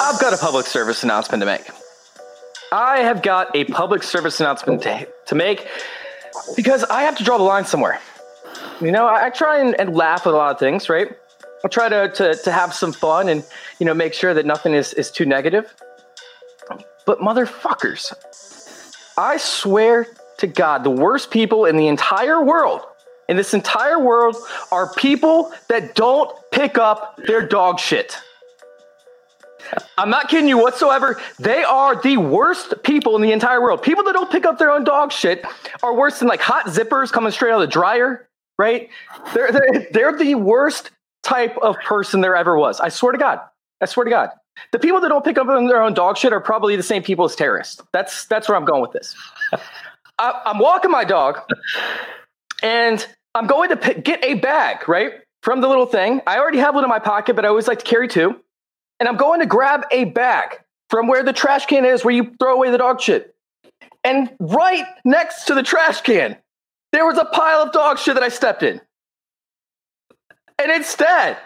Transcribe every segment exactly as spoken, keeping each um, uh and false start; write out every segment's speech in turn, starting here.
I've got a public service announcement to make. I have got a public service announcement to, to make because I have to draw the line somewhere. You know, I, I try and, and laugh at a lot of things, right? I try to, to, to have some fun and, you know, make sure that nothing is, is too negative. But motherfuckers, I swear to God, the worst people in the entire world, in this entire world, are people that don't pick up their dog shit. I'm not kidding you whatsoever. They are the worst people in the entire world. People that don't pick up their own dog shit are worse than like hot zippers coming straight out of the dryer, right? They're, they're, they're the worst type of person there ever was. I swear to God. I swear to God. The people that don't pick up on their own dog shit are probably the same people as terrorists. That's, that's where I'm going with this. I, I'm walking my dog and I'm going to pick, get a bag, right? From the little thing. I already have one in my pocket, but I always like to carry two. And I'm going to grab a bag from where the trash can is, where you throw away the dog shit. And right next to the trash can, there was a pile of dog shit that I stepped in. And instead,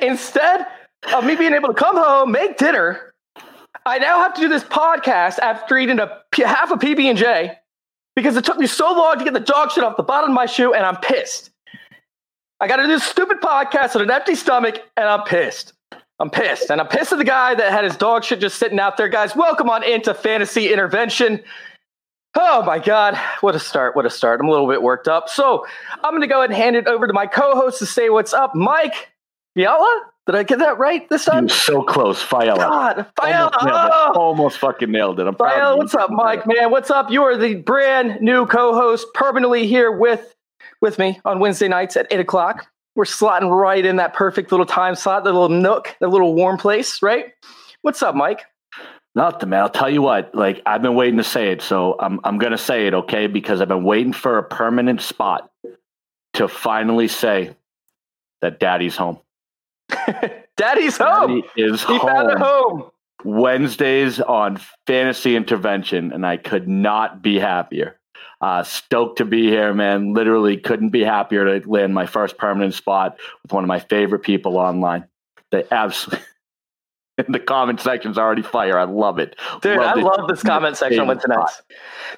instead of me being able to come home, make dinner, I now have to do this podcast after eating a half a P B and J because it took me so long to get the dog shit off the bottom of my shoe, and I'm pissed. I got to do this stupid podcast on an empty stomach, and I'm pissed. I'm pissed, and I'm pissed at the guy that had his dog shit just sitting out there. Guys, welcome on into Fantasy Intervention. Oh, my God. What a start. What a start. I'm a little bit worked up. So I'm going to go ahead and hand it over to my co-host to say what's up. Mike Fiala? Did I get that right this time? You're so close. Fiala. God, Fiala. Almost, oh. Almost fucking nailed it. I'm proud Fiala, of you. What's up, Mike, man? What's up? You are the brand new co-host permanently here with, with me on Wednesday nights at eight o'clock. We're slotting right in that perfect little time slot, that little nook, that little warm place, right? What's up, Mike? Nothing, man. I'll tell you what. Like, I've been waiting to say it, so I'm I'm gonna say it, okay? Because I've been waiting for a permanent spot to finally say that Daddy's home. Daddy's home. Daddy is he home. Found a home. Wednesdays on Fantasy Intervention, and I could not be happier. Uh, stoked to be here, man. Literally couldn't be happier to land my first permanent spot with one of my favorite people online. They absolutely, the comment section's already fire. I love it. Dude, Loved I it. love this comment section with tonight.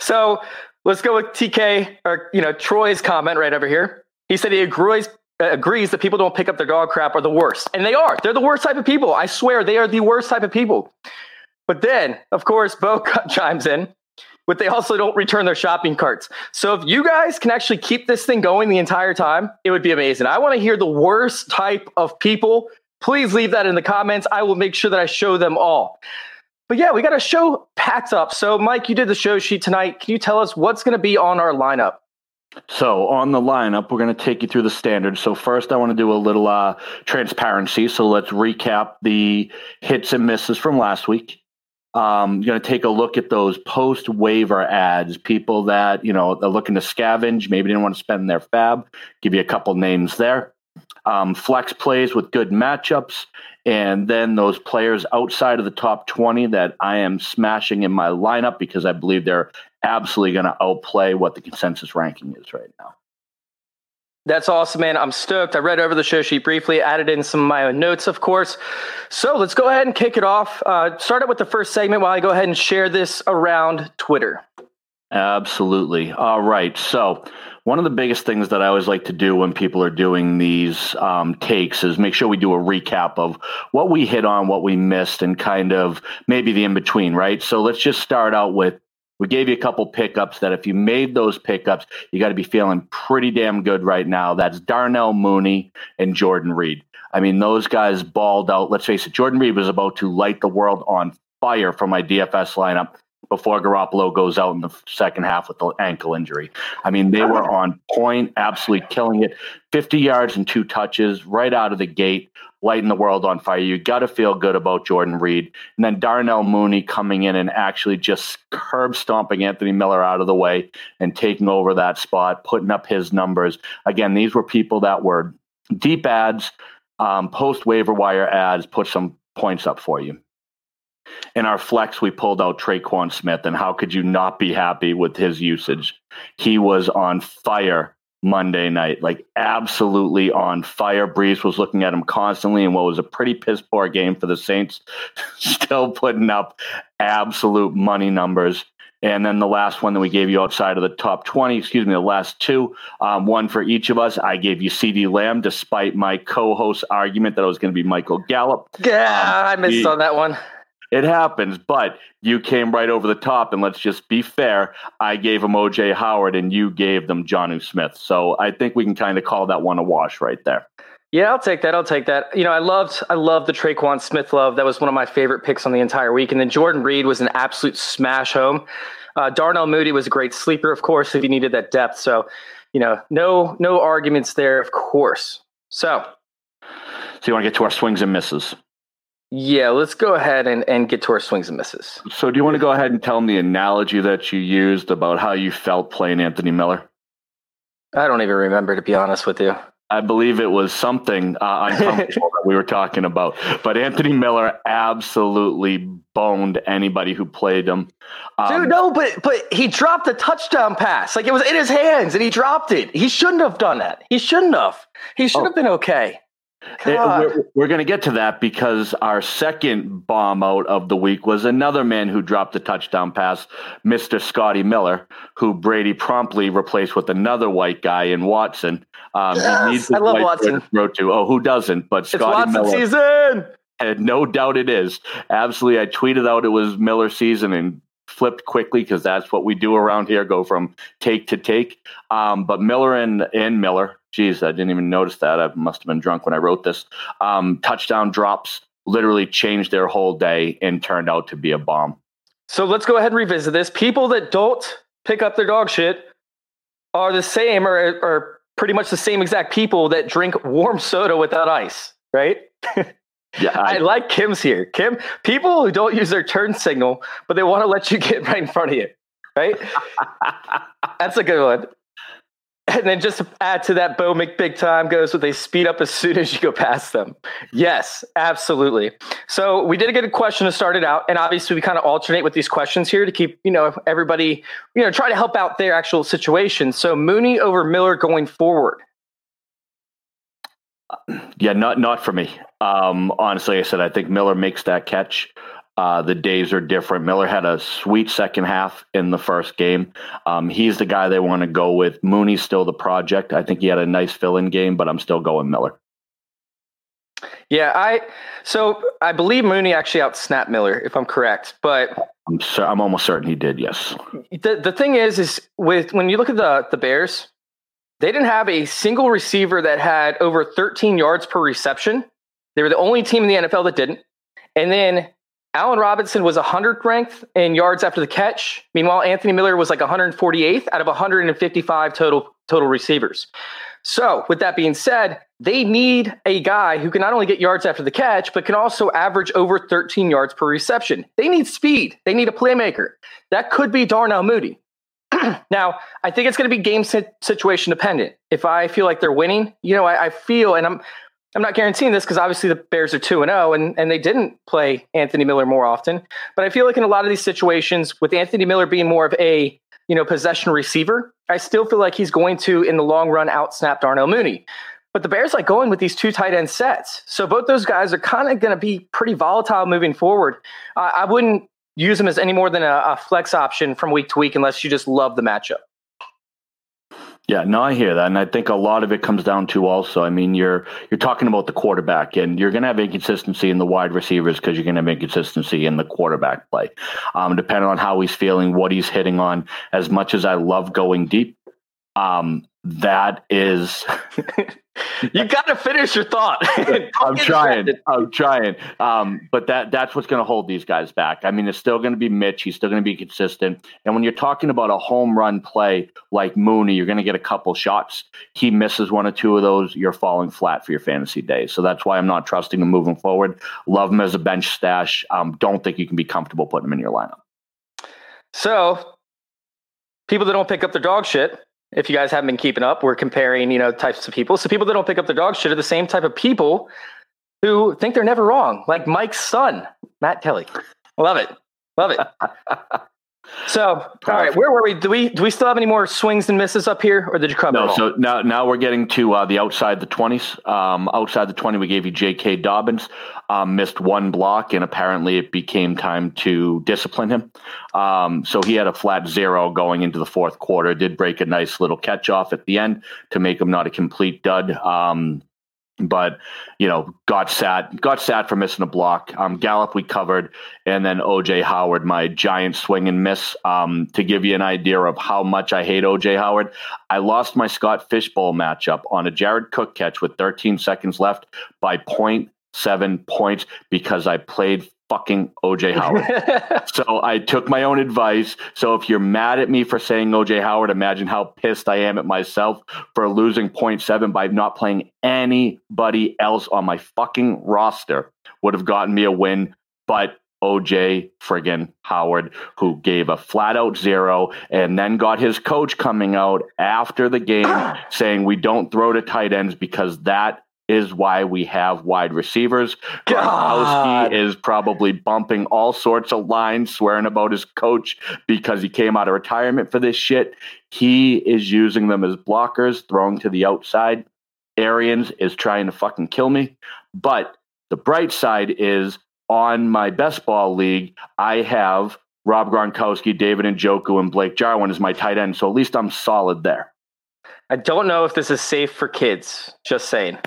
So let's go with T K, or, you know, Troy's comment right over here. He said he agrees, uh, agrees that people don't pick up their dog crap are the worst. And they are. They're the worst type of people. I swear they are the worst type of people. But then, of course, Bo chimes in. But they also don't return their shopping carts. So if you guys can actually keep this thing going the entire time, it would be amazing. I want to hear the worst type of people. Please leave that in the comments. I will make sure that I show them all. But yeah, we got a show packed up. So Mike, you did the show sheet tonight. Can you tell us what's going to be on our lineup? So on the lineup, we're going to take you through the standards. So first, I want to do a little uh, transparency. So let's recap the hits and misses from last week. Um, going to take a look at those post waiver ads, people that, you know, are looking to scavenge, maybe didn't want to spend their fab. Give you a couple names there. Um, flex plays with good matchups. And then those players outside of the top twenty that I am smashing in my lineup because I believe they're absolutely going to outplay what the consensus ranking is right now. That's awesome, man. I'm stoked. I read over the show sheet briefly, added in some of my own notes, of course. So let's go ahead and kick it off. Uh, start out with the first segment while I go ahead and share this around Twitter. Absolutely. All right. So one of the biggest things that I always like to do when people are doing these um, takes is make sure we do a recap of what we hit on, what we missed, and kind of maybe the in-between, right? So let's just start out with We gave you a couple pickups that if you made those pickups, you got to be feeling pretty damn good right now. That's Darnell Mooney and Jordan Reed. I mean, those guys balled out. Let's face it, Jordan Reed was about to light the world on fire for my D F S lineup before Garoppolo goes out in the second half with the ankle injury. I mean, they were on point, absolutely killing it. fifty yards and two touches right out of the gate, lighting the world on fire. You got to feel good about Jordan Reed. And then Darnell Mooney coming in and actually just curb stomping Anthony Miller out of the way and taking over that spot, putting up his numbers. Again, these were people that were deep ads, um, post waiver wire ads, put some points up for you. In our flex, we pulled out Traquan Smith, and how could you not be happy with his usage? He was on fire Monday night, like absolutely on fire. Breeze was looking at him constantly in what was a pretty piss poor game for the Saints, still putting up absolute money numbers. And then the last one that we gave you outside of the top twenty, excuse me, the last two, um, one for each of us. I gave you CeeDee Lamb, despite my co-host's argument that it was going to be Michael Gallup. Yeah, um, I missed he, on that one. It happens, but you came right over the top, and let's just be fair. I gave him O J Howard, and you gave them Jonnu Smith. So I think we can kind of call that one a wash right there. Yeah, I'll take that. I'll take that. You know, I loved I loved the Traquan Smith love. That was one of my favorite picks on the entire week. And then Jordan Reed was an absolute smash home. Uh, Darnell Mooney was a great sleeper, of course, if you needed that depth. So, you know, no no arguments there, of course. So, so you want to get to our swings and misses? Yeah, let's go ahead and, and get to our swings and misses. So do you want to go ahead and tell them the analogy that you used about how you felt playing Anthony Miller? I don't even remember, to be honest with you. I believe it was something uh, uncomfortable that we were talking about. But Anthony Miller absolutely boned anybody who played him. Um, Dude, no, but but he dropped a touchdown pass. Like, it was in his hands, and he dropped it. He shouldn't have done that. He shouldn't have. He should oh. have been okay. It, we're we're going to get to that because our second bomb out of the week was another man who dropped the touchdown pass, Mister Scotty Miller, who Brady promptly replaced with another white guy in Watson. Um, yes, he needs I love Watson. To. Oh, who doesn't? But Scotty Miller. It's Watson season! And no doubt it is. Absolutely. I tweeted out it was Miller season and flipped quickly because that's what we do around here, go from take to take. Um, but Miller and, and Miller. Jeez, I didn't even notice that. I must have been drunk when I wrote this. Um, touchdown drops literally changed their whole day and turned out to be a bomb. So let's go ahead and revisit this. People that don't pick up their dog shit are the same or are pretty much the same exact people that drink warm soda without ice, right? Yeah, I, I like Kim's here. Kim, people who don't use their turn signal, but they want to let you get right in front of you, right? That's a good one. And then just to add to that, Bo McBig Time goes with they speed up as soon as you go past them. Yes, absolutely. So we did get a question to start it out. And obviously we kind of alternate with these questions here to keep, you know, everybody, you know, try to help out their actual situation. So Mooney over Miller going forward. Yeah, not, not for me. Um, honestly, I said, I think Miller makes that catch. Uh, the days are different. Miller had a sweet second half in the first game. Um, he's the guy they want to go with. Mooney's still the project. I think he had a nice fill-in game, but I'm still going Miller. Yeah, I so I believe Mooney actually outsnapped Miller, if I'm correct. But I'm so, I'm almost certain he did, yes. The the thing is, is with when you look at the the Bears, they didn't have a single receiver that had over thirteen yards per reception. They were the only team in the N F L that didn't. And then Allen Robinson was one hundredth ranked in yards after the catch. Meanwhile, Anthony Miller was like one hundred forty-eighth out of one hundred fifty-five total total receivers. So with that being said, they need a guy who can not only get yards after the catch, but can also average over thirteen yards per reception. They need speed. They need a playmaker. That could be Darnell Mooney. Now, I think it's going to be game situation dependent. If I feel like they're winning, you know, I, I feel, and I'm, I'm not guaranteeing this because obviously the Bears are two and oh and, and they didn't play Anthony Miller more often. But I feel like in a lot of these situations with Anthony Miller being more of a, you know, possession receiver, I still feel like he's going to, in the long run, outsnap Darnell Mooney. But the Bears like going with these two tight end sets. So both those guys are kind of going to be pretty volatile moving forward. Uh, I wouldn't use them as any more than a, a flex option from week to week unless you just love the matchup. Yeah, no, I hear that. And I think a lot of it comes down to also, I mean, you're you're talking about the quarterback, and you're going to have inconsistency in the wide receivers because you're going to have inconsistency in the quarterback play, um, depending on how he's feeling, what he's hitting on. As much as I love going deep, um, that is... You got to finish your thought. I'm trying. I'm trying. Um, but that that's what's going to hold these guys back. I mean, it's still going to be Mitch. He's still going to be consistent. And when you're talking about a home run play like Mooney, you're going to get a couple shots. He misses one or two of those, you're falling flat for your fantasy day. So that's why I'm not trusting him moving forward. Love him as a bench stash. Um, don't think you can be comfortable putting him in your lineup. So people that don't pick up their dog shit, if you guys haven't been keeping up, we're comparing, you know, types of people. So people that don't pick up the dog shit are the same type of people who think they're never wrong. Like Mike's son, Matt Kelly. Love it. Love it. So, all right, where were we? Do we do we still have any more swings and misses up here, or did you cover? No, so now, now we're getting to uh, the outside the twenties. Um, outside the twenty, we gave you J K. Dobbins. Um, missed one block, and apparently it became time to discipline him. Um, so he had a flat zero going into the fourth quarter. Did break a nice little catch off at the end to make him not a complete dud. Um, But, you know, got sat, got sat for missing a block. Um, Gallup we covered, and then O J Howard, my giant swing and miss. Um, to give you an idea of how much I hate O J Howard, I lost my Scott Fishbowl matchup on a Jared Cook catch with thirteen seconds left by zero point seven points because I played fucking O J Howard. So I took my own advice. So if you're mad at me for saying O J Howard, imagine how pissed I am at myself for losing zero point seven by not playing anybody else on my fucking roster. Would have gotten me a win, but O J friggin' Howard, who gave a flat out zero and then got his coach coming out after the game saying we don't throw to tight ends because that is why we have wide receivers. Gronkowski is probably bumping all sorts of lines, swearing about his coach because he came out of retirement for this shit. He is using them as blockers, throwing to the outside. Arians is trying to fucking kill me. But the bright side is on my best ball league, I have Rob Gronkowski, David Njoku, and Blake Jarwin as my tight end. So at least I'm solid there. I don't know if this is safe for kids. Just saying.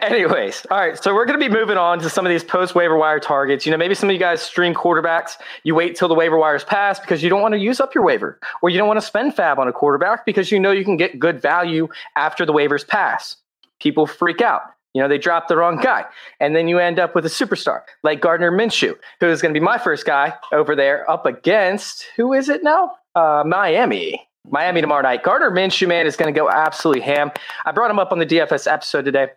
Anyways, all right. So we're going to be moving on to some of these post waiver wire targets. You know, maybe some of you guys stream quarterbacks. You wait till the waiver wires pass because you don't want to use up your waiver, or you don't want to spend fab on a quarterback because you know you can get good value after the waivers pass. People freak out. You know, they drop the wrong guy, and then you end up with a superstar like Gardner Minshew, who is going to be my first guy over there up against, who is it now? Uh, Miami, Miami tomorrow night. Gardner Minshew, man, is going to go absolutely ham. I brought him up on the D F S episode today.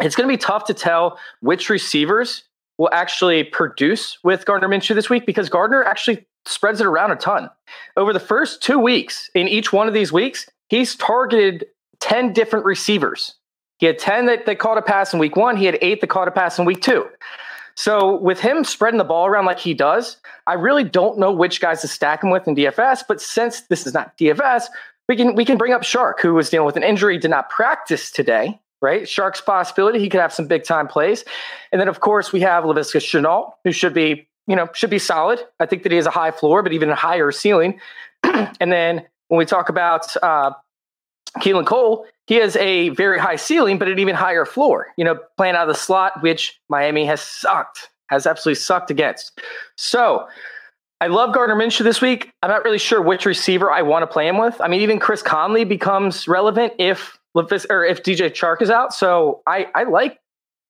It's going to be tough to tell which receivers will actually produce with Gardner Minshew this week because Gardner actually spreads it around a ton. Over the first two weeks, in each one of these weeks, he's targeted ten different receivers. He had ten that, that caught a pass in week one. He had eight that caught a pass in week two. So with him spreading the ball around like he does, I really don't know which guys to stack him with in D F S. But since this is not D F S, we can we can bring up Chark, who was dealing with an injury, did not practice today, right? Chark's possibility. He could have some big time plays. And then, of course, we have Laviska Shenault, who should be, you know, should be solid. I think that he has a high floor, but even a higher ceiling. And then when we talk about uh, Keelan Cole, he has a very high ceiling, but an even higher floor, you know, playing out of the slot, which Miami has sucked, has absolutely sucked against. So I love Gardner Minshew this week. I'm not really sure which receiver I want to play him with. I mean, even Chris Conley becomes relevant if or if D J Chark is out. So I, I like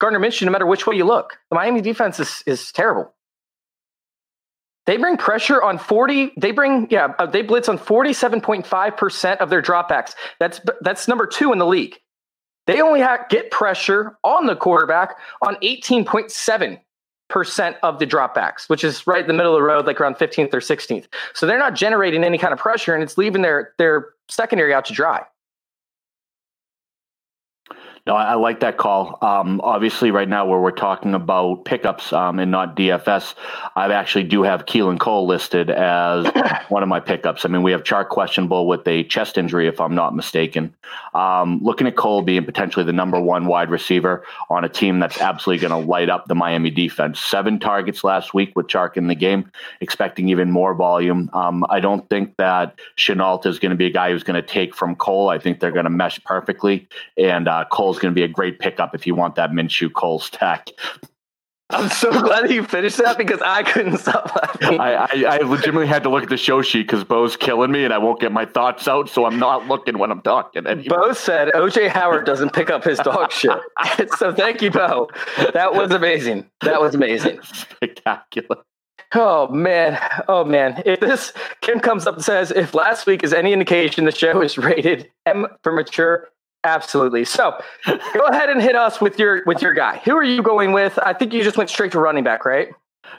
Gardner Minshew no matter which way you look. The Miami defense is is terrible. They bring pressure on forty. They bring, yeah, they blitz on forty-seven point five percent of their dropbacks. That's that's number two in the league. They only have, get pressure on the quarterback on eighteen point seven percent of the dropbacks, which is right in the middle of the road, like around fifteenth or sixteenth. So they're not generating any kind of pressure, and it's leaving their their secondary out to dry. No, I, I like that call. Um, obviously, right now where we're talking about pickups um, and not D F S, I actually do have Keelan Cole listed as one of my pickups. I mean, we have Chark questionable with a chest injury, if I'm not mistaken. Um, looking at Cole being potentially the number one wide receiver on a team that's absolutely going to light up the Miami defense. Seven targets last week with Chark in the game, expecting even more volume. Um, I don't think that Shenault is going to be a guy who's going to take from Cole. I think they're going to mesh perfectly, and uh, Cole is going to be a great pickup if you want that Minshew Cole stack. I'm so glad you finished that because I couldn't stop laughing. I, I, I legitimately had to look at the show sheet because Bo's killing me and I won't get my thoughts out, so I'm not looking when I'm talking anymore. Bo said O J Howard doesn't pick up his dog shit. So thank you, Bo. That was amazing. That was amazing. Spectacular. Oh, man. Oh, man. If this, Kim comes up and says, if last week is any indication, the show is rated M for mature. Absolutely. So go ahead and hit us with your with your guy. Who are you going with? I think you just went straight to running back, right?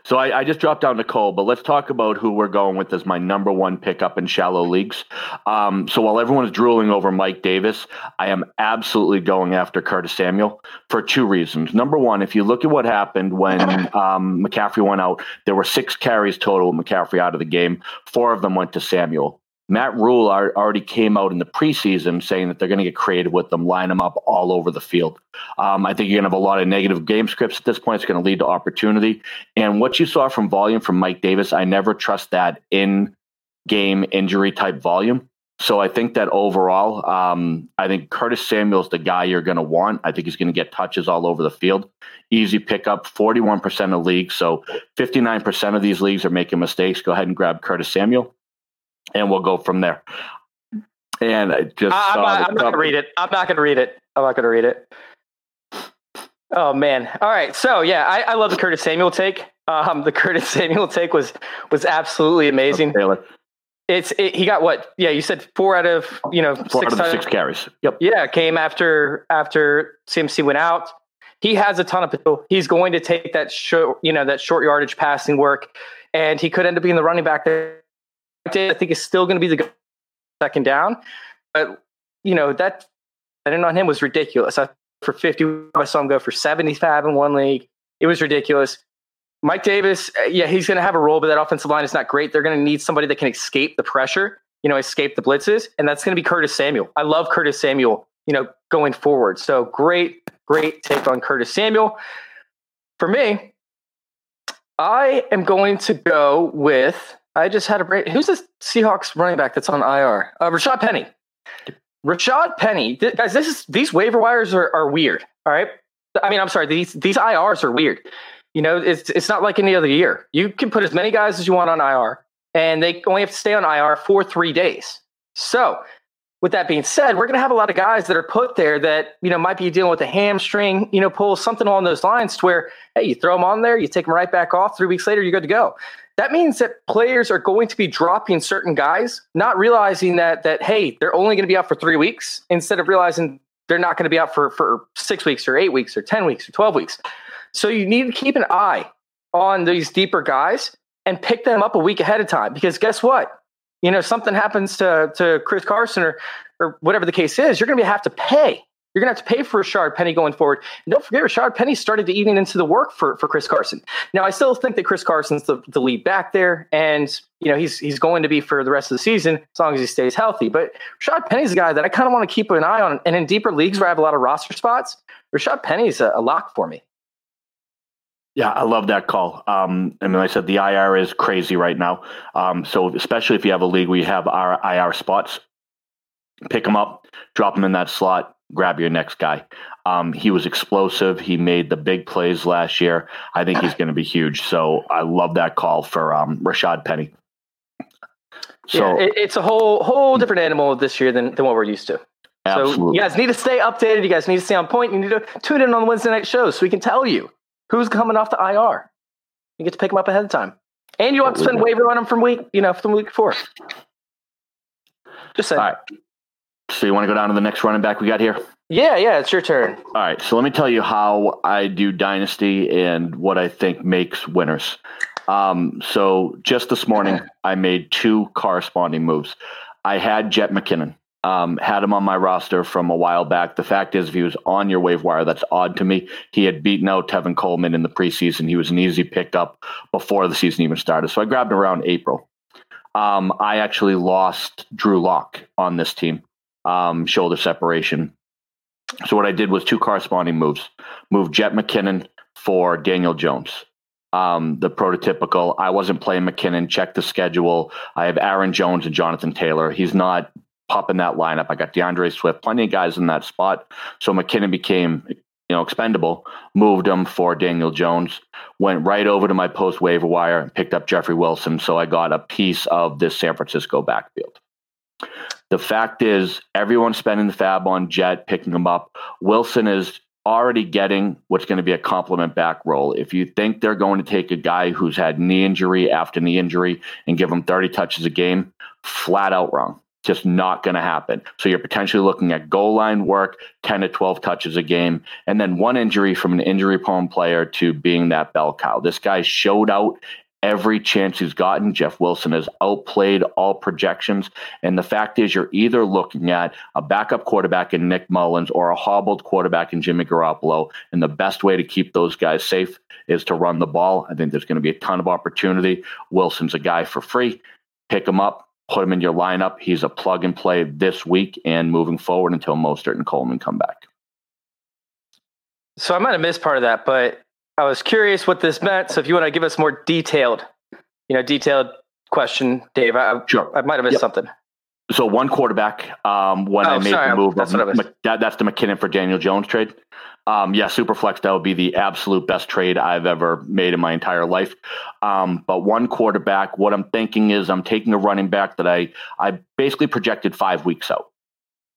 So I, I just dropped down to Cole, but let's talk about who we're going with as my number one pickup in shallow leagues. Um, so while everyone is drooling over Mike Davis, I am absolutely going after Curtis Samuel for two reasons. Number one, if you look at what happened when um, McCaffrey went out, there were six carries total with McCaffrey out of the game. Four of them went to Samuel. Matt Rule already came out in the preseason saying that they're going to get creative with them, line them up all over the field. Um, I think you're going to have a lot of negative game scripts at this point. It's going to lead to opportunity. And what you saw from volume from Mike Davis, I never trust that in-game injury type volume. So I think that overall, um, I think Curtis Samuel is the guy you're going to want. I think he's going to get touches all over the field. Easy pickup, forty-one percent of leagues. So fifty-nine percent of these leagues are making mistakes. Go ahead and grab Curtis Samuel. And we'll go from there. And I just I, I'm, not, I'm not gonna read it. I'm not gonna read it. I'm not gonna read it. Oh man! All right. So yeah, I, I love the Curtis Samuel take. Um, the Curtis Samuel take was was absolutely amazing. Taylor. It's it, he got what? Yeah, you said four out of you know four six out of the six carries. Yep. Yeah, came after after C M C went out. He has a ton of potential. He's going to take that short you know that short yardage passing work, and he could end up being the running back there. I think it's still going to be the second down, but you know that betting on him was ridiculous. I for fifty, I saw him go for seventy-five in one league. It was ridiculous. Mike Davis, yeah, he's going to have a role, but that offensive line is not great. They're going to need somebody that can escape the pressure, you know, escape the blitzes, and that's going to be Curtis Samuel. I love Curtis Samuel, you know, going forward. So great, great take on Curtis Samuel. For me, I am going to go with. I just had a break. Who's this Seahawks running back that's on I R? Uh, Rashaad Penny. Rashaad Penny. Th- guys, this is these waiver wires are, are weird, all right? I mean, I'm sorry. These these I Rs are weird. You know, it's it's not like any other year. You can put as many guys as you want on I R, and they only have to stay on I R for three days. So with that being said, we're going to have a lot of guys that are put there that, you know, might be dealing with a hamstring, you know, pull, something along those lines to where, hey, you throw them on there, you take them right back off. Three weeks later, you're good to go. That means that players are going to be dropping certain guys, not realizing that, that hey, they're only going to be out for three weeks instead of realizing they're not going to be out for, for six weeks or eight weeks or ten weeks or twelve weeks. So you need to keep an eye on these deeper guys and pick them up a week ahead of time because guess what? You know, something happens to, to Chris Carson or, or whatever the case is, you're going to have to pay. You're going to have to pay for Rashaad Penny going forward. And don't forget, Rashaad Penny started the evening into the work for, for Chris Carson. Now, I still think that Chris Carson's the, the lead back there, and you know he's he's going to be for the rest of the season as long as he stays healthy. But Rashaad Penny's a guy that I kind of want to keep an eye on. And in deeper leagues where I have a lot of roster spots, Rashaad Penny's a, a lock for me. Yeah, I love that call. Um, I mean, like I said, the I R is crazy right now. Um, so especially if you have a league where you have our I R spots, pick them up, drop them in that slot, grab your next guy. Um, he was explosive. He made the big plays last year. I think he's going to be huge. So I love that call for um, Rashaad Penny. So yeah, it, it's a whole whole different animal this year than, than what we're used to. Absolutely. So you guys need to stay updated. You guys need to stay on point. You need to tune in on the Wednesday night show so we can tell you who's coming off the I R. You get to pick them up ahead of time. And you want to spend waiver on them from week, you know, from week four. Just saying. All right. So you want to go down to the next running back we got here? Yeah, yeah, it's your turn. All right, so let me tell you how I do Dynasty and what I think makes winners. Um, so just this morning, I made two corresponding moves. I had Jet McKinnon. Um, had him on my roster from a while back. The fact is, if he was on your waiver wire, that's odd to me. He had beaten out Tevin Coleman in the preseason. He was an easy pickup before the season even started. So I grabbed him around April. Um, I actually lost Drew Lock on this team, um, shoulder separation. So what I did was two corresponding moves. Moved Jet McKinnon for Daniel Jones. Um, the prototypical, I wasn't playing McKinnon, check the schedule. I have Aaron Jones and Jonathan Taylor. He's not popping that lineup. I got DeAndre Swift, plenty of guys in that spot. So McKinnon became, you know, expendable, moved him for Daniel Jones, went right over to my post waiver wire and picked up Jeffrey Wilson. So I got a piece of this San Francisco backfield. The fact is, everyone's spending the fab on Jet, picking him up. Wilson is already getting what's going to be a compliment back role. If you think they're going to take a guy who's had knee injury after knee injury and give him thirty touches a game, flat out wrong. Just not going to happen. So you're potentially looking at goal line work, ten to twelve touches a game, and then one injury from an injury prone player to being that bell cow. This guy showed out every chance he's gotten. Jeff Wilson has outplayed all projections. And the fact is, you're either looking at a backup quarterback in Nick Mullins or a hobbled quarterback in Jimmy Garoppolo. And the best way to keep those guys safe is to run the ball. I think there's going to be a ton of opportunity. Wilson's a guy for free. Pick him up, put him in your lineup. He's a plug and play this week and moving forward until Mostert and Coleman come back. So I might have missed part of that, but I was curious what this meant. So if you want to give us more detailed, you know, detailed question, Dave, I, sure. I might have missed yep. something. So one quarterback, um, when oh, I made sorry. the move, that's, of, that, that's the McKinnon for Daniel Jones trade. Um, yeah, Superflex, that would be the absolute best trade I've ever made in my entire life. Um, but one quarterback, what I'm thinking is I'm taking a running back that I, I basically projected five weeks out.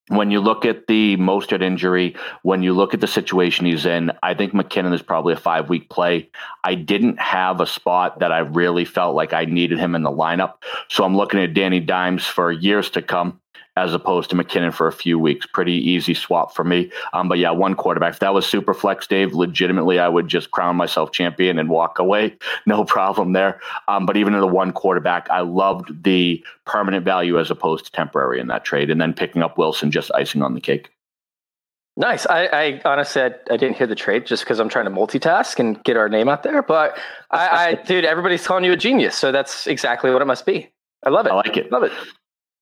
When you look at the Mostert injury, when you look at the situation he's in, I think McKinnon is probably a five-week play. I didn't have a spot that I really felt like I needed him in the lineup. So I'm looking at Danny Dimes for years to come as opposed to McKinnon for a few weeks. Pretty easy swap for me. Um, but, yeah, one quarterback. If that was super flex, Dave, legitimately I would just crown myself champion and walk away. No problem there. Um, but even in the one quarterback, I loved the permanent value as opposed to temporary in that trade. And then picking up Wilson, just icing on the cake. Nice. I, I honestly, I, I didn't hear the trade just because I'm trying to multitask and get our name out there. But, I, I dude, everybody's calling you a genius. So that's exactly what it must be. I love it. I like it. Love it.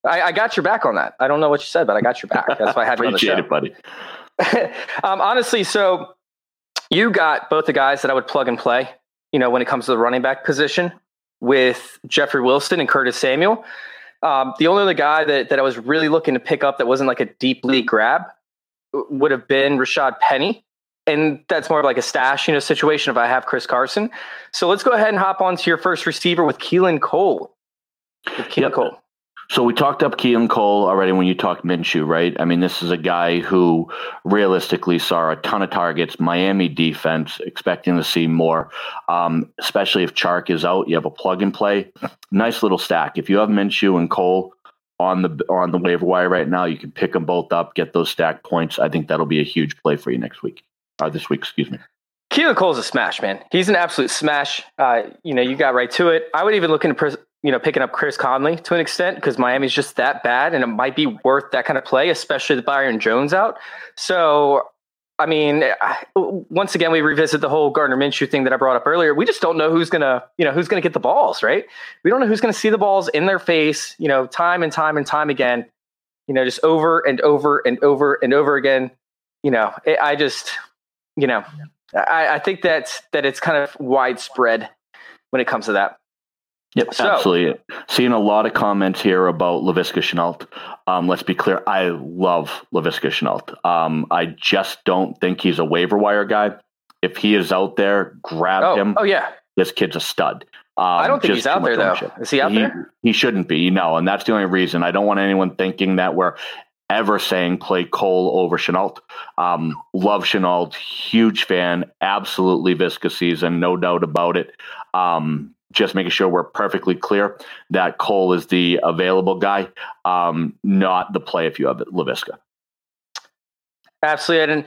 I, I got your back on that. I don't know what you said, but I got your back. That's why I had you on the show. Appreciate it, buddy. um, honestly, so you got both the guys that I would plug and play, you know, when it comes to the running back position with Jeffrey Wilson and Curtis Samuel. Um, the only other guy that, that I was really looking to pick up that wasn't like a deep league grab would have been Rashaad Penny. And that's more of like a stash, you know, situation if I have Chris Carson. So let's go ahead and hop on to your first receiver with Keelan Cole. With Keelan yep. Cole. So we talked up Keelan Cole already when you talked Minshew, right? I mean, this is a guy who realistically saw a ton of targets, Miami defense, expecting to see more, um, especially if Chark is out. You have a plug and play. Nice little stack. If you have Minshew and Cole on the on the waiver wire right now, you can pick them both up, get those stack points. I think that'll be a huge play for you next week, or this week, excuse me. Keelan Cole's a smash, man. He's an absolute smash. Uh, you know, you got right to it. I would even look into pres- you know, picking up Chris Conley to an extent because Miami's just that bad and it might be worth that kind of play, especially with Byron Jones out. So, I mean, I, once again, we revisit the whole Gardner Minshew thing that I brought up earlier. We just don't know who's going to, you know, who's going to get the balls, right? We don't know who's going to see the balls in their face, you know, time and time and time again, you know, just over and over and over and over again. You know, it, I just, you know, I, I think that, that it's kind of widespread when it comes to that. Yep, so, absolutely. Seeing a lot of comments here about Laviska Shenault. Um, let's be clear. I love Laviska Shenault. Um, I just don't think he's a waiver wire guy. If he is out there, grab oh, him. Oh, yeah. This kid's a stud. Um, I don't think he's out there, though. Is he out he, there? He shouldn't be. No, and that's the only reason. I don't want anyone thinking that we're ever saying play Cole over Shenault. Um, love Shenault. Huge fan. Absolutely Visca season. No doubt about it. Um Just making sure we're perfectly clear that Cole is the available guy, um, not the play if you have Laviska. Absolutely. And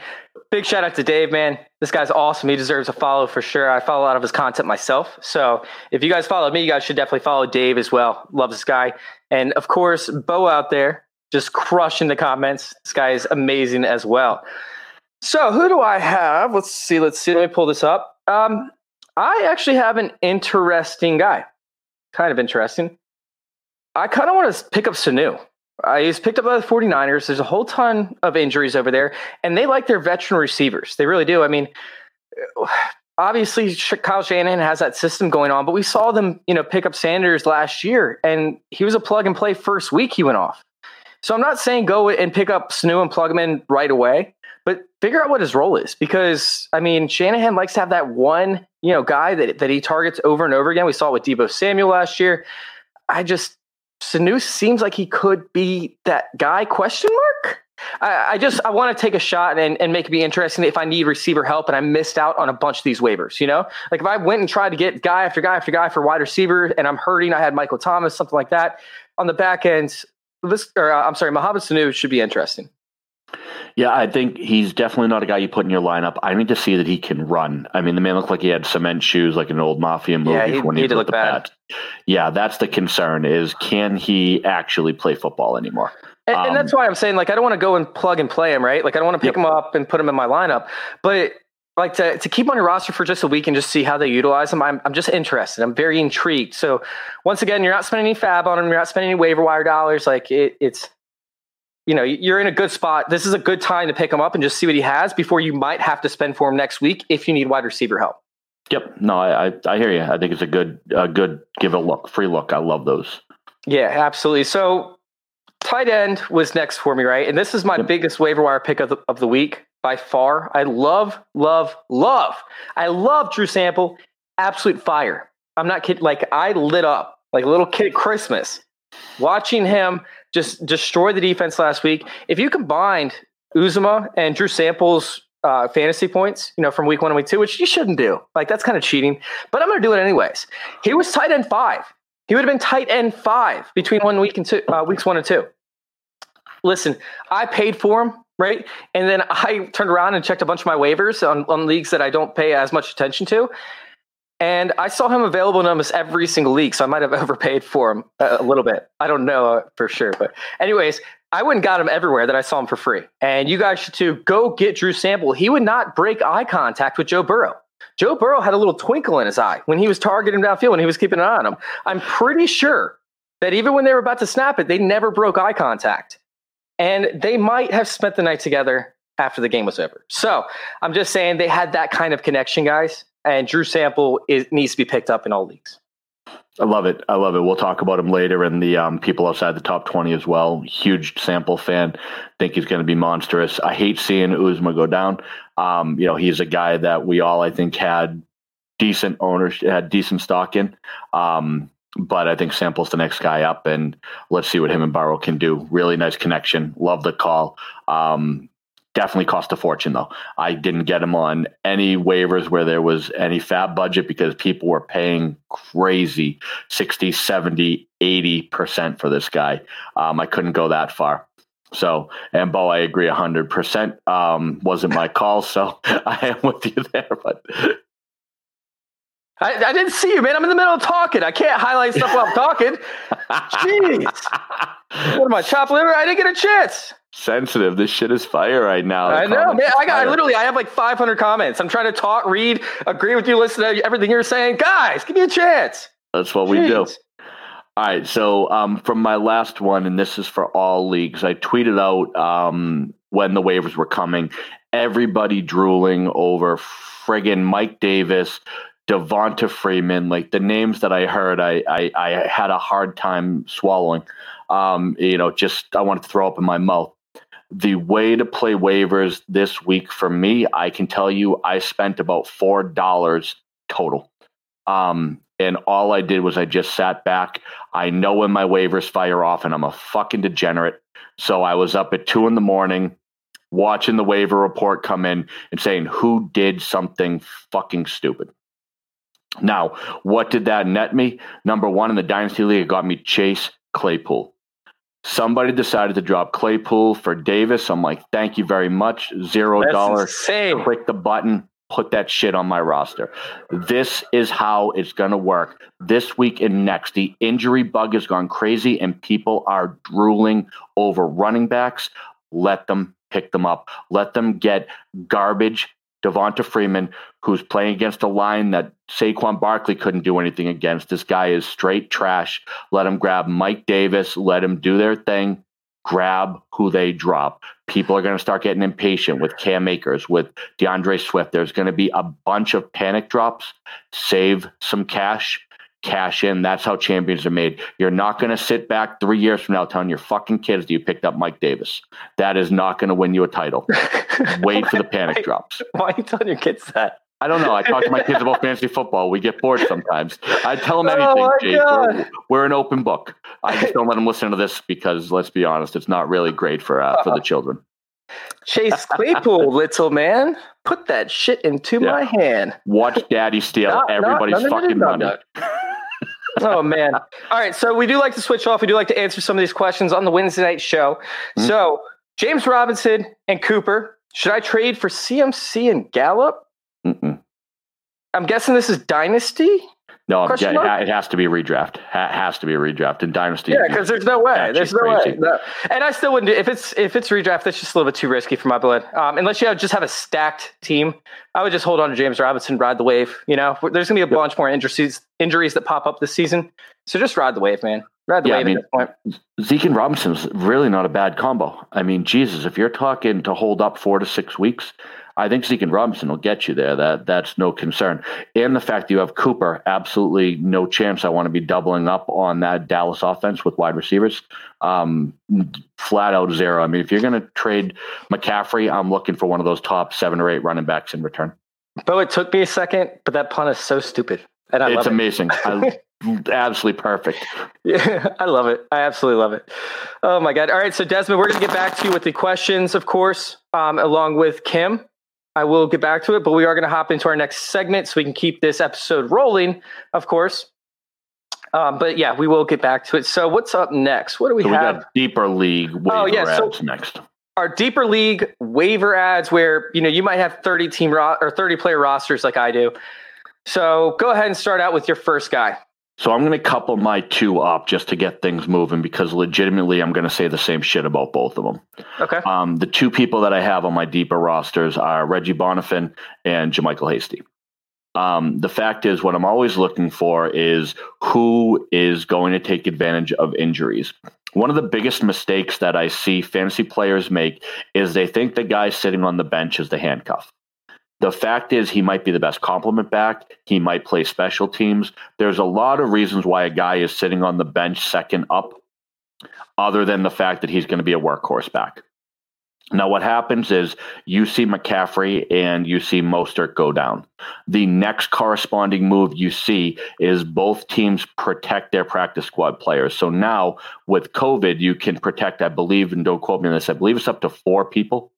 big shout out to Dave, man. This guy's awesome. He deserves a follow for sure. I follow a lot of his content myself. So if you guys follow me, you guys should definitely follow Dave as well. Love this guy. And of course, Bo out there, just crushing the comments. This guy is amazing as well. So who do I have? Let's see. Let's see. Let me pull this up. Um, I actually have an interesting guy. Kind of interesting. I kind of want to pick up Sanu. Uh, he's picked up by the 49ers. There's a whole ton of injuries over there, and they like their veteran receivers. They really do. I mean, obviously Kyle Shanahan has that system going on, but we saw them, you know, pick up Sanders last year, and he was a plug and play first week. He went off. So I'm not saying go and pick up Sanu and plug him in right away, but figure out what his role is, because I mean, Shanahan likes to have that one, you know, guy that, that he targets over and over again. We saw it with Deebo Samuel last year. I just, Sanu seems like he could be that guy, question mark. I, I just, I want to take a shot and, and make it be interesting if I need receiver help and I missed out on a bunch of these waivers, you know, like if I went and tried to get guy after guy after guy for wide receiver and I'm hurting, I had Michael Thomas, something like that on the back end. This, or uh, I'm sorry, Mohamed Sanu should be interesting. Yeah, I think he's definitely not a guy you put in your lineup. I need to see that he can run. I mean, the man looked like he had cement shoes, like an old mafia movie. Yeah, he, when he, he did look bad. Bat. Yeah, that's the concern is, can he actually play football anymore? And, um, and that's why I'm saying, like, I don't want to go and plug and play him, right? Like, I don't want to pick yep. him up and put him in my lineup. But, like, to, to keep him on your roster for just a week and just see how they utilize him, I'm, I'm just interested. I'm very intrigued. So, once again, you're not spending any fab on him. You're not spending any waiver wire dollars. Like, it, it's... you know, you're in a good spot. This is a good time to pick him up and just see what he has before you might have to spend for him next week if you need wide receiver help. Yep. No, I I, I hear you. I think it's a good, a good give a look, free look. I love those. Yeah, absolutely. So tight end was next for me, right? And this is my yep. biggest waiver wire pick of the, of the week by far. I love, love, love. I love Drew Sample. Absolute fire. I'm not kidding. Like, I lit up like a little kid at Christmas watching him just destroy the defense last week. If you combined Uzomah and Drew Sample's uh, fantasy points, you know, from week one to week two, which you shouldn't do, like that's kind of cheating, but I'm going to do it anyways. He was tight end five. He would have been tight end five between one week and two, uh, weeks one and two. Listen, I paid for him, right? And then I turned around and checked a bunch of my waivers on, on leagues that I don't pay as much attention to. And I saw him available in almost every single league, so I might have overpaid for him a little bit. I don't know for sure. But anyways, I went and got him everywhere that I saw him for free. And you guys should too. Go get Drew Sample. He would not break eye contact with Joe Burrow. Joe Burrow had a little twinkle in his eye when he was targeting downfield, when he was keeping an eye on him. I'm pretty sure that even when they were about to snap it, they never broke eye contact. And they might have spent the night together after the game was over. So I'm just saying they had that kind of connection, guys. And Drew Sample is, needs to be picked up in all leagues. I love it. I love it. We'll talk about him later and the um, people outside the top twenty as well. Huge Sample fan. Think he's going to be monstrous. I hate seeing Uzomah go down. Um, you know, he's a guy that we all, I think, had decent ownership, had decent stock in. Um, but I think Sample's the next guy up, and let's see what him and Burrow can do. Really nice connection. Love the call. Um, Definitely cost a fortune, though. I didn't get him on any waivers where there was any fab budget because people were paying crazy sixty, seventy, eighty percent for this guy. Um, I couldn't go that far. So, and Bo, I agree one hundred percent. Um, wasn't my call, so I am with you there. But I, I didn't see you, man. I'm in the middle of talking. I can't highlight stuff while I'm talking. Jeez. What am I, chopped liver? I didn't get a chance. Sensitive. This shit is fire right now. The I know, man. I got I literally. I have like five hundred comments. I'm trying to talk, read, agree with you, listen to everything you're saying, guys. Give me a chance. That's what Jeez. we do. All right. So, um, from my last one, and this is for all leagues. I tweeted out um when the waivers were coming. Everybody drooling over friggin' Mike Davis, Devonta Freeman, like the names that I heard. I I, I had a hard time swallowing. Um, you know, just I wanted to throw up in my mouth. The way to play waivers this week for me, I can tell you I spent about four dollars total. Um, and all I did was I just sat back. I know when my waivers fire off and I'm a fucking degenerate. So I was up at two in the morning watching the waiver report come in and saying, who did something fucking stupid? Now, what did that net me? Number one, in the Dynasty League, it got me Chase Claypool. Somebody decided to drop Claypool for Davis. I'm like, thank you very much. Zero dollars. Click the button. put that shit on my roster. This is how it's going to work this week and next. The injury bug has gone crazy and people are drooling over running backs. Let them pick them up. Let them get garbage Devonta Freeman, who's playing against a line that Saquon Barkley couldn't do anything against. This guy is straight trash. Let him grab Mike Davis. Let him do their thing. Grab who they drop. People are going to start getting impatient with Cam Akers, with DeAndre Swift. There's going to be a bunch of panic drops. Save some cash. Cash in. That's how champions are made. You're not going to sit back three years from now telling your fucking kids that you picked up Mike Davis. That is not going to win you a title. Wait for the panic why, drops. Why are you telling your kids that? I don't know. I talk to my kids about fantasy football. We get bored sometimes. I tell them anything, oh Jake. We're, we're an open book. I just don't let them listen to this because, let's be honest, it's not really great for uh, for the children. Chase Claypool, little man, put that shit into yeah. my hand. Watch Daddy steal not, everybody's not, no, fucking no, no, no, money. No, no. Oh, man. All right. So we do like to switch off. We do like to answer some of these questions on the Wednesday night show. Mm-hmm. So James Robinson and Cooper, should I trade for C M C and Gallup? Mm-mm. I'm guessing this is Dynasty. No, I'm get, it has to be a redraft. It has to be a redraft in Dynasty. Yeah, because there's no way. There's no crazy. way. No. And I still wouldn't do, if it's if it's redraft, that's just a little bit too risky for my blood. Um, unless you have, just have a stacked team, I would just hold on to James Robinson, ride the wave. You know, there's going to be a bunch yep. more injuries injuries that pop up this season. So just ride the wave, man. Ride the yeah, wave I mean, at this point. Zeke and Robinson's really not a bad combo. I mean, Jesus, if you're talking to hold up four to six weeks, I think Zeke and Robinson will get you there. That that's no concern. And the fact that you have Cooper, absolutely no chance. I want to be doubling up on that Dallas offense with wide receivers. Um, flat out zero. I mean, if you're going to trade McCaffrey, I'm looking for one of those top seven or eight running backs in return. Bo, it took me a second, but that pun is so stupid. And I it's love amazing. It. I, absolutely perfect. Yeah, I love it. I absolutely love it. Oh my God. All right. So Desmond, we're going to get back to you with the questions, of course, um, along with Kim. I will get back to it, but we are going to hop into our next segment so we can keep this episode rolling, of course. Um, but yeah, we will get back to it. So what's up next? What do we so have? We got deeper league waiver oh, yeah, ads so next. Our deeper league waiver ads where, you know, you might have thirty team ro- or thirty player rosters like I do. So go ahead and start out with your first guy. So I'm going to couple my two up just to get things moving because legitimately I'm going to say the same shit about both of them. Okay. Um, the two people that I have on my deeper rosters are Reggie Bonnafon and JaMycal Hasty. Um, the fact is what I'm always looking for is who is going to take advantage of injuries. One of the biggest mistakes that I see fantasy players make is they think the guy sitting on the bench is the handcuff. The fact is he might be the best complement back. He might play special teams. There's a lot of reasons why a guy is sitting on the bench second up, other than the fact that he's going to be a workhorse back. Now, what happens is you see McCaffrey and you see Mostert go down. The next corresponding move you see is both teams protect their practice squad players. So now with COVID, you can protect, I believe, and don't quote me on this, I believe it's up to four people.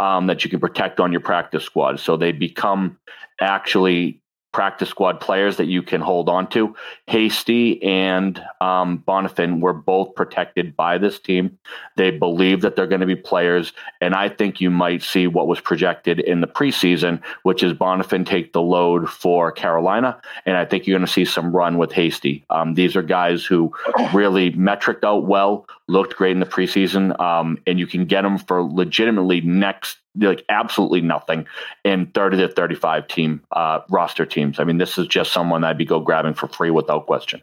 Um, that you can protect on your practice squad. So they become actually practice squad players that you can hold on to. Hasty and um, Bonnafon were both protected by this team. They believe that they're going to be players. And I think you might see what was projected in the preseason, which is Bonnafon take the load for Carolina. And I think you're going to see some run with Hasty. Um, these are guys who really metriced out well, looked great in the preseason, um, and you can get them for legitimately next, like absolutely nothing in thirty to thirty-five team uh, roster teams. I mean, this is just someone I'd be go grabbing for free without question.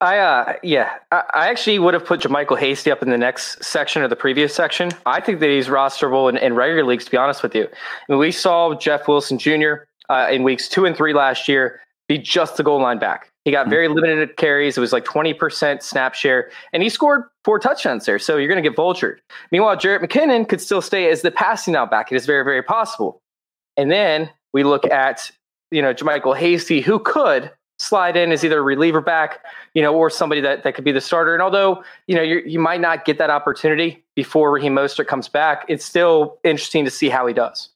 I, uh, yeah, I, I actually would have put JaMycal Hasty up in the next section or the previous section. I think that he's rosterable in, in regular leagues, to be honest with you. I mean, we saw Jeff Wilson Junior Uh, in weeks two and three last year be just the goal line back. He got very limited carries. It was like twenty percent snap share, and he scored four touchdowns there. So you're going to get vultured. Meanwhile, Jared McKinnon could still stay as the passing out back. It is very, very possible. And then we look at, you know, JaMycal Hasty, who could slide in as either a reliever back, you know, or somebody that, that could be the starter. And although, you know, you you might not get that opportunity before Raheem Mostert comes back, it's still interesting to see how he does.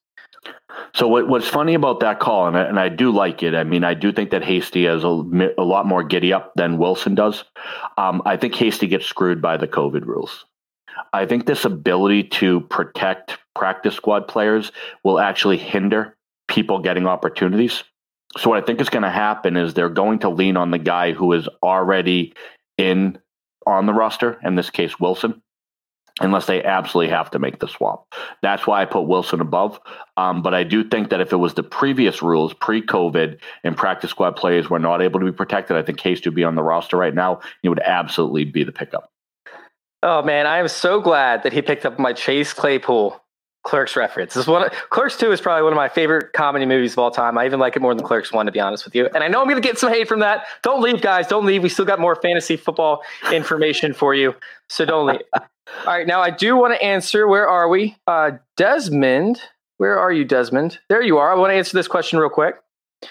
So what, what's funny about that call, and I, and I do like it, I mean, I do think that Hasty has a, a lot more giddy up than Wilson does. Um, I think Hasty gets screwed by the COVID rules. I think this ability to protect practice squad players will actually hinder people getting opportunities. So what I think is going to happen is they're going to lean on the guy who is already in on the roster, in this case, Wilson, unless they absolutely have to make the swap. That's why I put Wilson above. Um, but I do think that if it was the previous rules, pre-COVID, and practice squad players were not able to be protected, I think Case would be on the roster right now. He would absolutely be the pickup. Oh, man, I am so glad that he picked up my Chase Claypool Clerks reference. This is one of, Clerks two is probably one of my favorite comedy movies of all time. I even like it more than Clerks one, to be honest with you. And I know I'm going to get some hate from that. Don't leave, guys. Don't leave. We still got more fantasy football information for you, so don't leave. All right, now I do want to answer. Where are we? Uh, Desmond, where are you, Desmond? There you are. I want to answer this question real quick.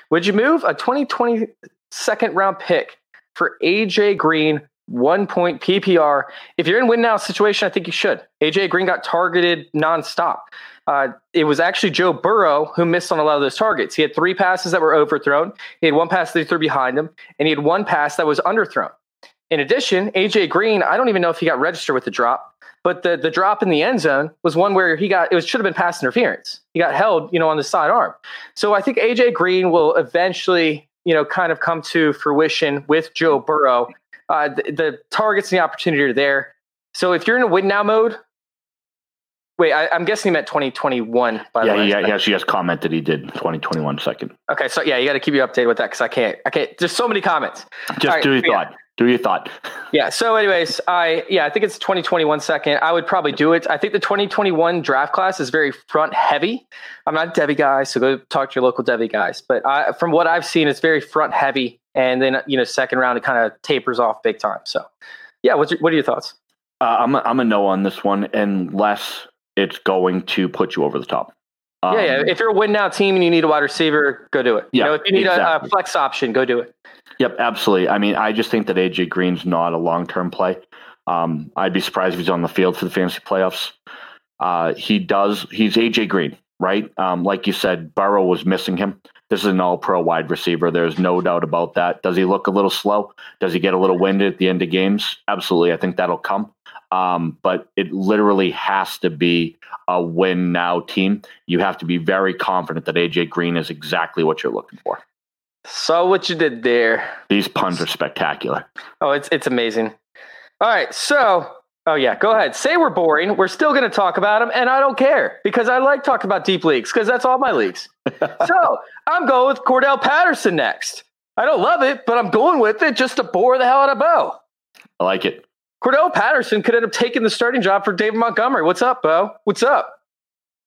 Would you move a twenty twenty second round pick for A J Green, one point P P R? If you're in win now situation, I think you should. A J Green got targeted nonstop. Uh, it was actually Joe Burrow who missed on a lot of those targets. He had three passes that were overthrown. He had one pass that he threw behind him, and he had one pass that was underthrown. In addition, A J Green, I don't even know if he got registered with the drop, but the, the drop in the end zone was one where he got, it was, should have been pass interference. He got held, you know, on the side arm. So I think A J Green will eventually, you know, kind of come to fruition with Joe Burrow. Uh, the, the targets and the opportunity are there. So if you're in a win now mode, wait, I, I'm guessing he meant twenty twenty-one. By yeah, the way, yeah, he actually has commented he did twenty twenty-one second. Okay, so yeah, you got to keep you updated with that because I can't. I can't. There's so many comments. Just right, do your yeah. thought. Do your thought. Yeah. So, anyways, I yeah, I think it's twenty twenty-one second. I would probably do it. I think the twenty twenty-one draft class is very front heavy. I'm not a Devy guy, so go talk to your local Devy guys. But I, from what I've seen, it's very front heavy, and then you know, second round it kind of tapers off big time. So, yeah, what's your, what are your thoughts? Uh, I'm a, I'm a no on this one, unless it's going to put you over the top. Um, yeah, yeah. If you're a win now team and you need a wide receiver, go do it. Yeah, you know, if you need exactly. a, a flex option, go do it. Yep, absolutely. I mean, I just think that A J Green's not a long-term play. Um, I'd be surprised if he's on the field for the fantasy playoffs. Uh, he does. He's A J Green, right? Um, like you said, Burrow was missing him. This is an all-pro wide receiver. There's no doubt about that. Does he look a little slow? Does he get a little winded at the end of games? Absolutely. I think that'll come. Um, but it literally has to be a win now team. You have to be very confident that A J Green is exactly what you're looking for. Saw what you did there. These puns are spectacular. Oh, it's it's amazing. All right, so, oh yeah, go ahead. Say we're boring. We're still going to talk about them, and I don't care because I like talking about deep leagues because that's all my leagues. So I'm going with Cordell Patterson next. I don't love it, but I'm going with it just to bore the hell out of Bo. I like it. Cordell Patterson could end up taking the starting job for David Montgomery. What's up, Bo? What's up?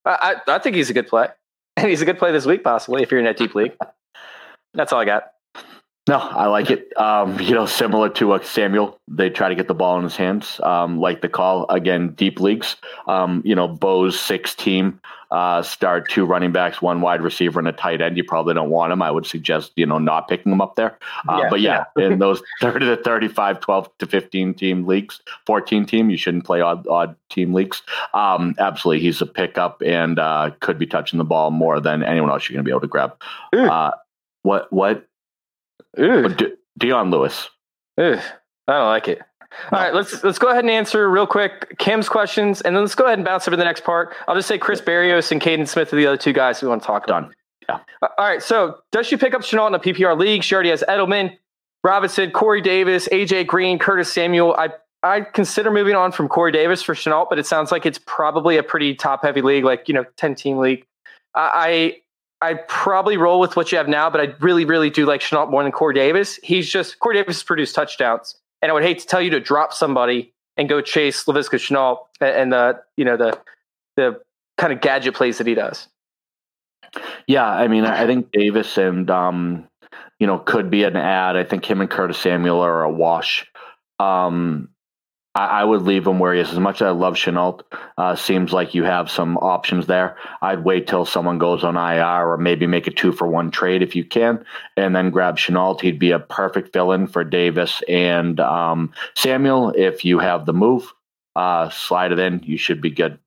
I, I, I think he's a good play. And he's a good play this week, possibly, if you're in that deep league. That's all I got. No, I like it. Um, you know, similar to uh, Samuel, they try to get the ball in his hands. Um, like the call, again, deep leagues. Um, you know, Bo's six team, uh, start two running backs, one wide receiver, and a tight end. You probably don't want him. I would suggest, you know, not picking him up there. Uh, yeah, but yeah, yeah. In those thirty to thirty-five, twelve to fifteen team leagues, fourteen team, you shouldn't play odd, odd team leagues. Um, absolutely. He's a pickup and uh, could be touching the ball more than anyone else you're going to be able to grab. Mm. Uh, What, what? Ooh. De- Dion Lewis. Ooh, I don't like it. All right, let's let's go ahead and answer real quick Kim's questions, and then let's go ahead and bounce over to the next part. I'll just say Chris Berrios and Caden Smith are the other two guys we want to talk about. Done. Yeah. All right, so does she pick up Shenault in a P P R league? She already has Edelman, Robinson, Corey Davis, A J Green, Curtis Samuel. I I consider moving on from Corey Davis for Shenault, but it sounds like it's probably a pretty top-heavy league, like, you know, ten-team league. I... I I'd probably roll with what you have now, but I really, really do like Shenault more than Corey Davis. He's just, Corey Davis has produced touchdowns, and I would hate to tell you to drop somebody and go chase Laviska Shenault and the, you know, the, the kind of gadget plays that he does. Yeah. I mean, I think Davis and, um, you know, could be an ad. I think him and Curtis Samuel are a wash. Um, I would leave him where he is. As much as I love Shenault, uh, seems like you have some options there. I'd wait till someone goes on I R or maybe make a two for one trade if you can, and then grab Shenault. He'd be a perfect fill-in for Davis and um, Samuel. If you have the move, uh, slide it in. You should be good.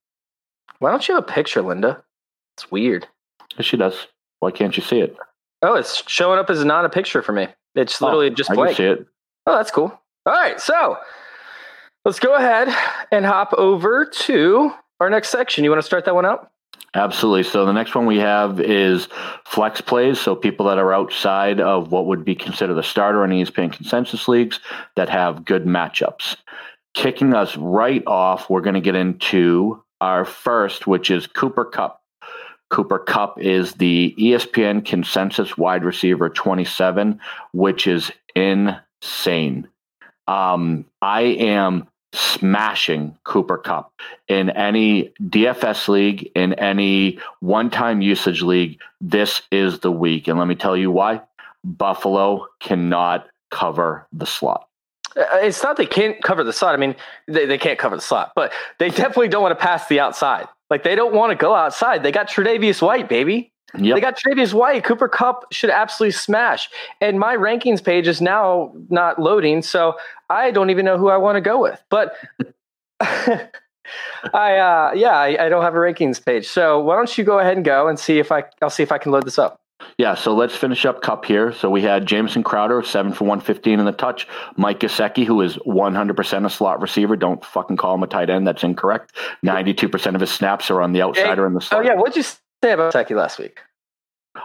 Why don't you have a picture, Linda? It's weird. She does. Why can't you see it? Oh, it's showing up as not a picture for me. It's literally oh, just blank. I can see it. Oh, that's cool. All right, so. Let's go ahead and hop over to our next section. You want to start that one up? Absolutely. So the next one we have is flex plays. So people that are outside of what would be considered a starter in E S P N consensus leagues that have good matchups. Kicking us right off, we're going to get into our first, which is Cooper Kupp. Cooper Kupp is the E S P N consensus wide receiver twenty-seven, which is insane. Um, I am smashing Cooper Kupp in any D F S league, in any one-time usage league. This is the week, and let me tell you why. Buffalo cannot cover the slot. It's not they can't cover the slot. I mean, they, they can't cover the slot, but they definitely don't want to pass the outside. Like, they don't want to go outside. They got Tre'Davious White, baby. Yep. They got Tre'Davious White. Cooper Kupp should absolutely smash. And my rankings page is now not loading, so I don't even know who I want to go with. But I, uh, yeah, I, I don't have a rankings page. So why don't you go ahead and go and see if I, I'll see if I can load this up. Yeah, so let's finish up Kupp here. So we had Jamison Crowder, seven for one fifteen in the touch. Mike Gesicki, who is one hundred percent a slot receiver. Don't fucking call him a tight end. That's incorrect. ninety-two percent of his snaps are on the outside or in the slot. Oh, yeah. What'd you say about Gesicki last week?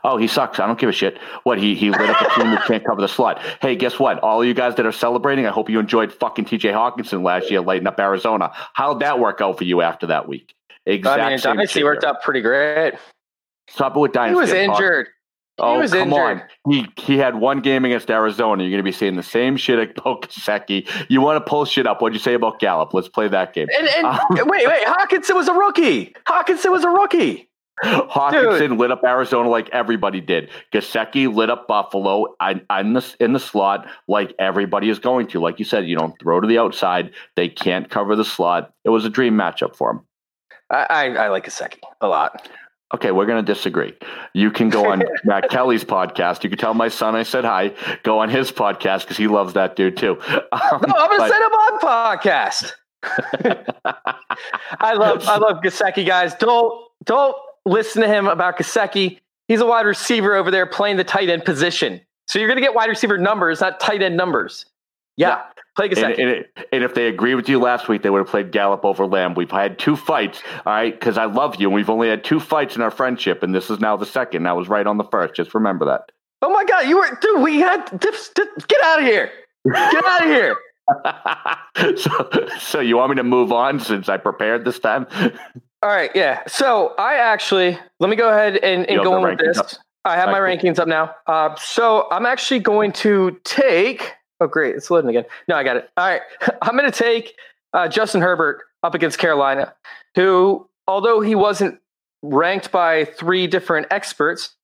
Oh, he sucks. I don't give a shit. What, he he lit up a team that can't cover the slot. Hey, guess what? All you guys that are celebrating, I hope you enjoyed fucking T J Hockenson last year lighting up Arizona. How'd that work out for you after that week? Exactly. I mean, Dynasty worked out pretty great. Stop it with Dynasty. He was injured. Hawk. Oh, he was come injured. on. He, he had one game against Arizona. You're going to be saying the same shit about Gesicki. You want to pull shit up. What'd you say about Gallup? Let's play that game. And, and um, wait, wait. Hockenson was a rookie. Hockenson was a rookie. Hockenson Dude. lit up Arizona like everybody did. Gesicki lit up Buffalo in, in, the, in the slot like everybody is going to. Like you said, you don't throw to the outside. They can't cover the slot. It was a dream matchup for him. I, I, I like Gesicki a lot. Okay, we're going to disagree. You can go on Matt Kelly's podcast. You can tell my son I said hi. Go on his podcast because he loves that dude too. Um, no, I'm going to send him on podcast. I love I love Gesicki, guys. Don't don't listen to him about Gesicki. He's a wide receiver over there playing the tight end position. So you're going to get wide receiver numbers, not tight end numbers. Yeah. yeah. Play Gesicki. And, and, and if they agree with you last week, they would have played Gallup over Lamb. We've had two fights, all right, because I love you. And we've only had two fights in our friendship, and this is now the second. I was right on the first. Just remember that. Oh, my God. You were – dude, we had – get out of here. Get out of here. so, so you want me to move on since I prepared this time? All right, yeah. So I actually – let me go ahead and, and go on with this. Up. I have my rankings up now. Uh, so I'm actually going to take – Oh, great. It's loading again. No, I got it. All right. I'm going to take uh, Justin Herbert up against Carolina, who, although he wasn't ranked by three different experts,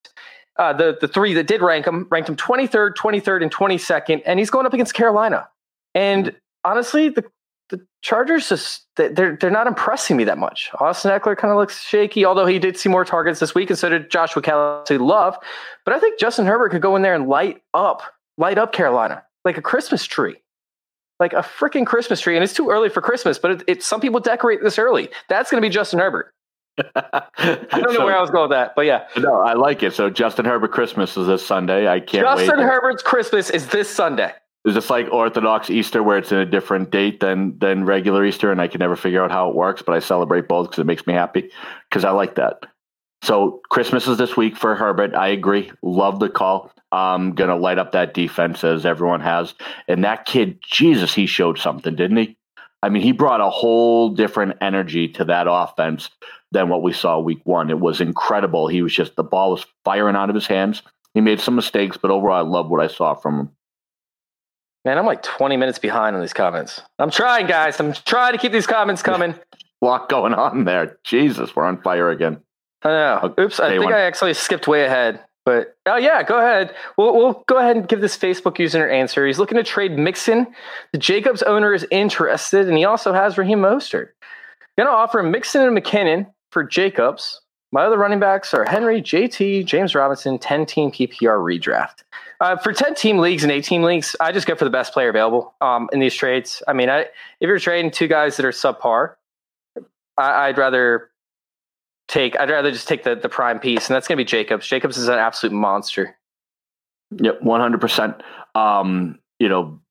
uh, the, the three that did rank him, ranked him twenty-third, twenty-third, and twenty-second, and he's going up against Carolina. And honestly, the, the Chargers, just they're, they're not impressing me that much. Austin Eckler kind of looks shaky, although he did see more targets this week, and so did Joshua Kelley, Love. But I think Justin Herbert could go in there and light up, light up Carolina. Like a Christmas tree, like a freaking Christmas tree. And it's too early for Christmas, but it, it, some people decorate this early. That's going to be Justin Herbert. I don't know so, where I was going with that, but yeah. No, I like it. So Justin Herbert Christmas is this Sunday. I can't Justin wait. Justin Herbert's Christmas is this Sunday. Is this like Orthodox Easter where it's in a different date than, than regular Easter? And I can never figure out how it works, but I celebrate both because it makes me happy because I like that. So Christmas is this week for Herbert. I agree. Love the call. I'm going to light up that defense as everyone has. And that kid, Jesus, he showed something, didn't he? I mean, he brought a whole different energy to that offense than what we saw week one. It was incredible. He was just, the ball was firing out of his hands. He made some mistakes, but overall, I love what I saw from him. Man, I'm like twenty minutes behind on these comments. I'm trying, guys. I'm trying to keep these comments coming. A lot going on there. Jesus, we're on fire again. I know. Oops, I think I actually skipped way ahead. But, oh, yeah, go ahead. We'll, we'll go ahead and give this Facebook user an answer. He's looking to trade Mixon. The Jacobs owner is interested, and he also has Raheem Mostert. Going to offer Mixon and McKinnon for Jacobs. My other running backs are Henry, J T, James Robinson, ten-team P P R redraft. Uh, for ten-team leagues and eight-team leagues, I just go for the best player available um, in these trades. I mean, I, if you're trading two guys that are subpar, I, I'd rather... Take I'd rather just take the, the prime piece, and that's going to be Jacobs. Jacobs is an absolute monster. Yep, one hundred percent. Um, you know,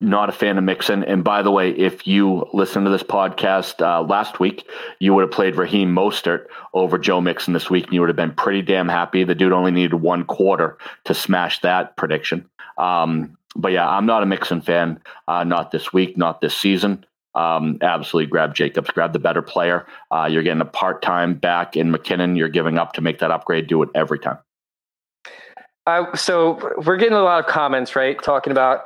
not a fan of Mixon. And by the way, if you listen to this podcast uh, last week, you would have played Raheem Mostert over Joe Mixon this week, and you would have been pretty damn happy. The dude only needed one quarter to smash that prediction. Um, but yeah, I'm not a Mixon fan. Uh, not this week, not this season. Um, absolutely grab Jacobs, grab the better player. Uh, you're getting a part-time back in McKinnon. You're giving up to make that upgrade. Do it every time. Uh, so we're getting a lot of comments, right? Talking about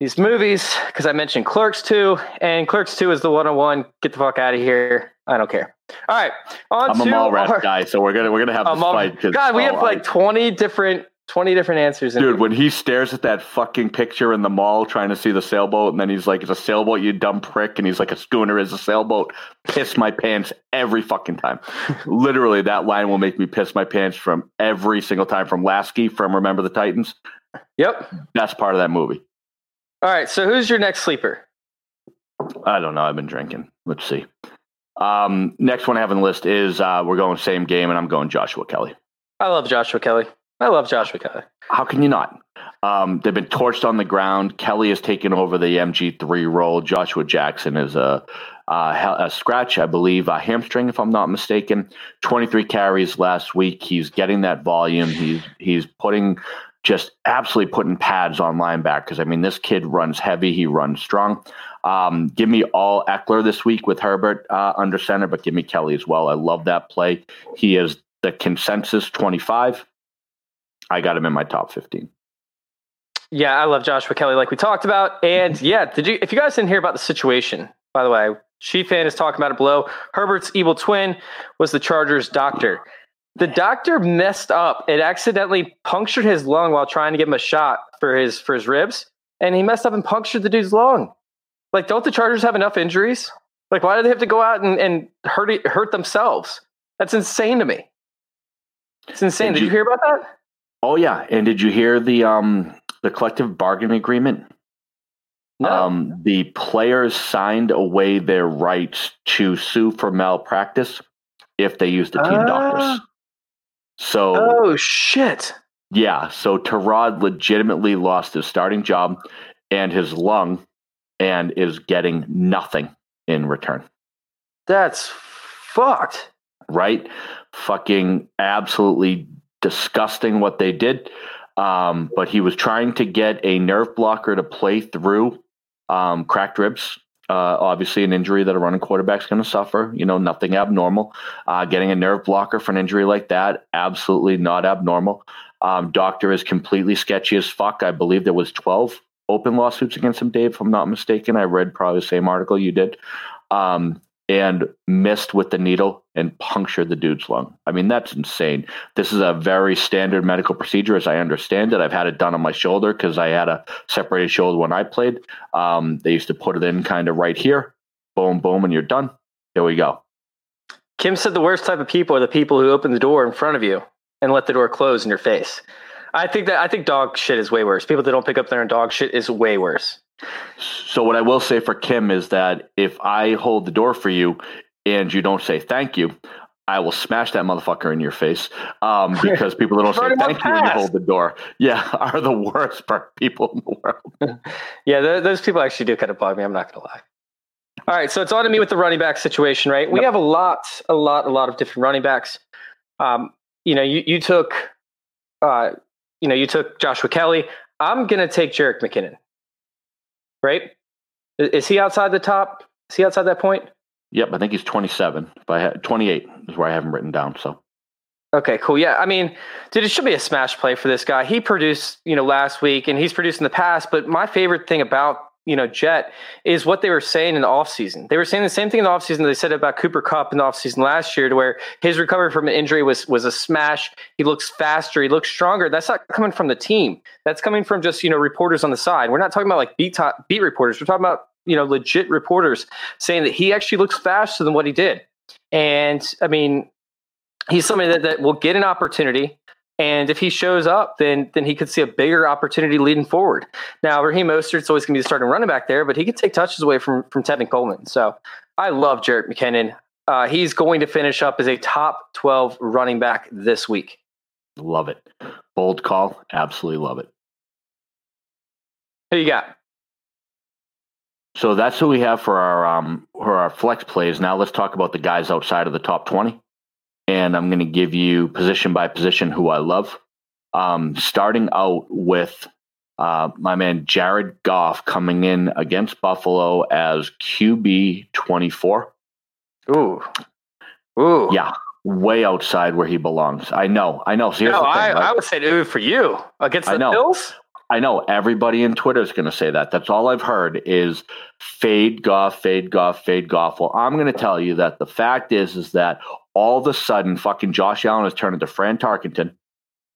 these movies, because I mentioned Clerks two, and Clerks two is the one oh one. Get the fuck out of here. I don't care. All right. On I'm to a mall rat our, guy, so we're gonna we're gonna have this fight. God, we oh, have like I, twenty different twenty different answers. Dude, in when he stares at that fucking picture in the mall trying to see the sailboat, and then he's like, "It's a sailboat, you dumb prick," and he's like, "A schooner is a sailboat." Piss my pants every fucking time. Literally, that line will make me piss my pants from every single time. From Lasky, from Remember the Titans. Yep, that's part of that movie. All right, so who's your next sleeper? I don't know. I've been drinking. Let's see. Um, next one I have on the list is uh, we're going same game, and I'm going Joshua Kelley. I love Joshua Kelley. I love Joshua Kelley. How can you not? Um, they've been torched on the ground. Kelly has taken over the M G three role. Joshua Jackson is a, a, a scratch, I believe, a hamstring, if I'm not mistaken. twenty-three carries last week. He's getting that volume. He's he's putting... just absolutely putting pads on linebackers. I mean, this kid runs heavy. He runs strong. Um, give me all Eckler this week with Herbert uh, under center, but give me Kelly as well. I love that play. He is the consensus twenty-five. I got him in my top fifteen. Yeah, I love Joshua Kelley like we talked about. And yeah, did you? If you guys didn't hear about the situation, by the way, Chief Fan is talking about it below. Herbert's evil twin was the Chargers' doctor. The doctor messed up. It accidentally punctured his lung while trying to give him a shot for his for his ribs, and he messed up and punctured the dude's lung. Like, don't the Chargers have enough injuries? Like, why do they have to go out and, and hurt it, hurt themselves? That's insane to me. It's insane. Did, did you, you hear about that? Oh yeah, and did you hear the um the collective bargaining agreement? No. Um, the players signed away their rights to sue for malpractice if they use the team uh. doctors. So, oh shit. Yeah. So Tyrod legitimately lost his starting job and his lung and is getting nothing in return. That's fucked. Right. Fucking absolutely disgusting what they did. Um, but he was trying to get a nerve blocker to play through um, cracked ribs. Uh, obviously, an injury that a running quarterback's going to suffer. You know, nothing abnormal. Uh, getting a nerve blocker for an injury like that, absolutely not abnormal. Um, doctor is completely sketchy as fuck. I believe there was twelve open lawsuits against him, Dave, if I'm not mistaken. I read probably the same article you did. Um, and missed with the needle and punctured the dude's lung. I mean, that's insane. This is a very standard medical procedure, as I understand it. I've had it done on my shoulder because I had a separated shoulder when I played. Um, they used to put it in kind of right here. Boom, boom, and you're done. There we go. Kim said the worst type of people are the people who open the door in front of you and let the door close in your face. I think that I think dog shit is way worse. People that don't pick up their own dog shit is way worse. So what I will say for Kim is that if I hold the door for you and you don't say thank you, I will smash that motherfucker in your face um, because people that don't say thank you when you hold the door, yeah, are the worst people in the world. Yeah, th- those people actually do kind of bug me. I'm not going to lie. All right, so it's on to me with the running back situation, right? We yep. have a lot, a lot, a lot of different running backs. Um, you know, you, you took, uh, you know, you took Joshua Kelley. I'm going to take Jerick McKinnon. Right? Is he outside the top? Is he outside that point? Yep, I think he's twenty-seven. If I had twenty-eight is where I have him written down. So, okay, cool. Yeah, I mean, dude, it should be a smash play for this guy. He produced, you know, last week, and he's produced in the past. But my favorite thing about, you know, Jet is what they were saying in the offseason. They were saying the same thing in the offseason that they said about Cooper Kupp in the offseason last year, to where his recovery from an injury was was a smash. He looks faster. He looks stronger. That's not coming from the team. That's coming from just, you know, reporters on the side. We're not talking about like beat, top, beat reporters. We're talking about, you know, legit reporters saying that he actually looks faster than what he did. And, I mean, he's somebody that, that will get an opportunity. And if he shows up, then then he could see a bigger opportunity leading forward. Now, Raheem Mostert's always going to be the starting running back there, but he could take touches away from, from Tevin Coleman. So I love Jerick McKinnon. Uh, he's going to finish up as a top twelve running back this week. Love it. Bold call. Absolutely love it. Who you got? So that's who we have for our um, for our flex plays. Now let's talk about the guys outside of the top twenty. And I'm going to give you position by position who I love. Um, starting out with uh, my man Jared Goff coming in against Buffalo as Q B twenty-four. Ooh. Ooh. Yeah. Way outside where he belongs. I know. I know. So no, thing, I, right? I would say it for you against the Bills. I know everybody in Twitter is going to say that. That's all I've heard is fade Goff, fade Goff, fade Goff. Well, I'm going to tell you that the fact is, is that all of a sudden fucking Josh Allen has turned into Fran Tarkenton.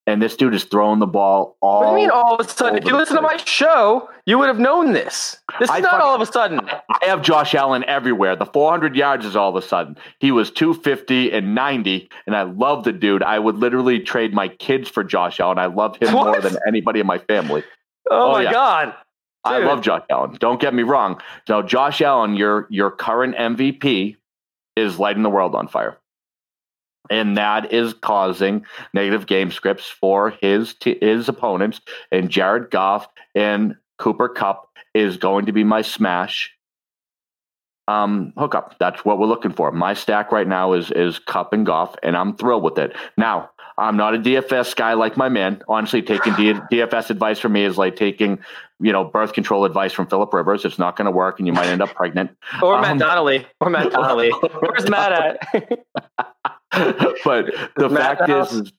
And this dude is throwing the ball all. What do you mean all of a sudden? If you listen to my show, you would have known this. This is not all of a sudden. I have Josh Allen everywhere. The four hundred yards is all of a sudden. He was two fifty and ninety, and I love the dude. I would literally trade my kids for Josh Allen. I love him what? more than anybody in my family. Oh, oh my yeah. God. Dude. I love Josh Allen. Don't get me wrong. Now, Josh Allen, your your current M V P, is lighting the world on fire. And that is causing negative game scripts for his t- his opponents. And Jared Goff and Cooper Kupp is going to be my smash um, hookup. That's what we're looking for. My stack right now is is Kupp and Goff, and I'm thrilled with it. Now, I'm not a D F S guy like my man. Honestly, taking D- DFS advice from me is like taking you know birth control advice from Philip Rivers. It's not going to work, and you might end up pregnant. or um, Matt Donnelly. Or Matt Donnelly. Where's Matt at? But the Matt fact House. is,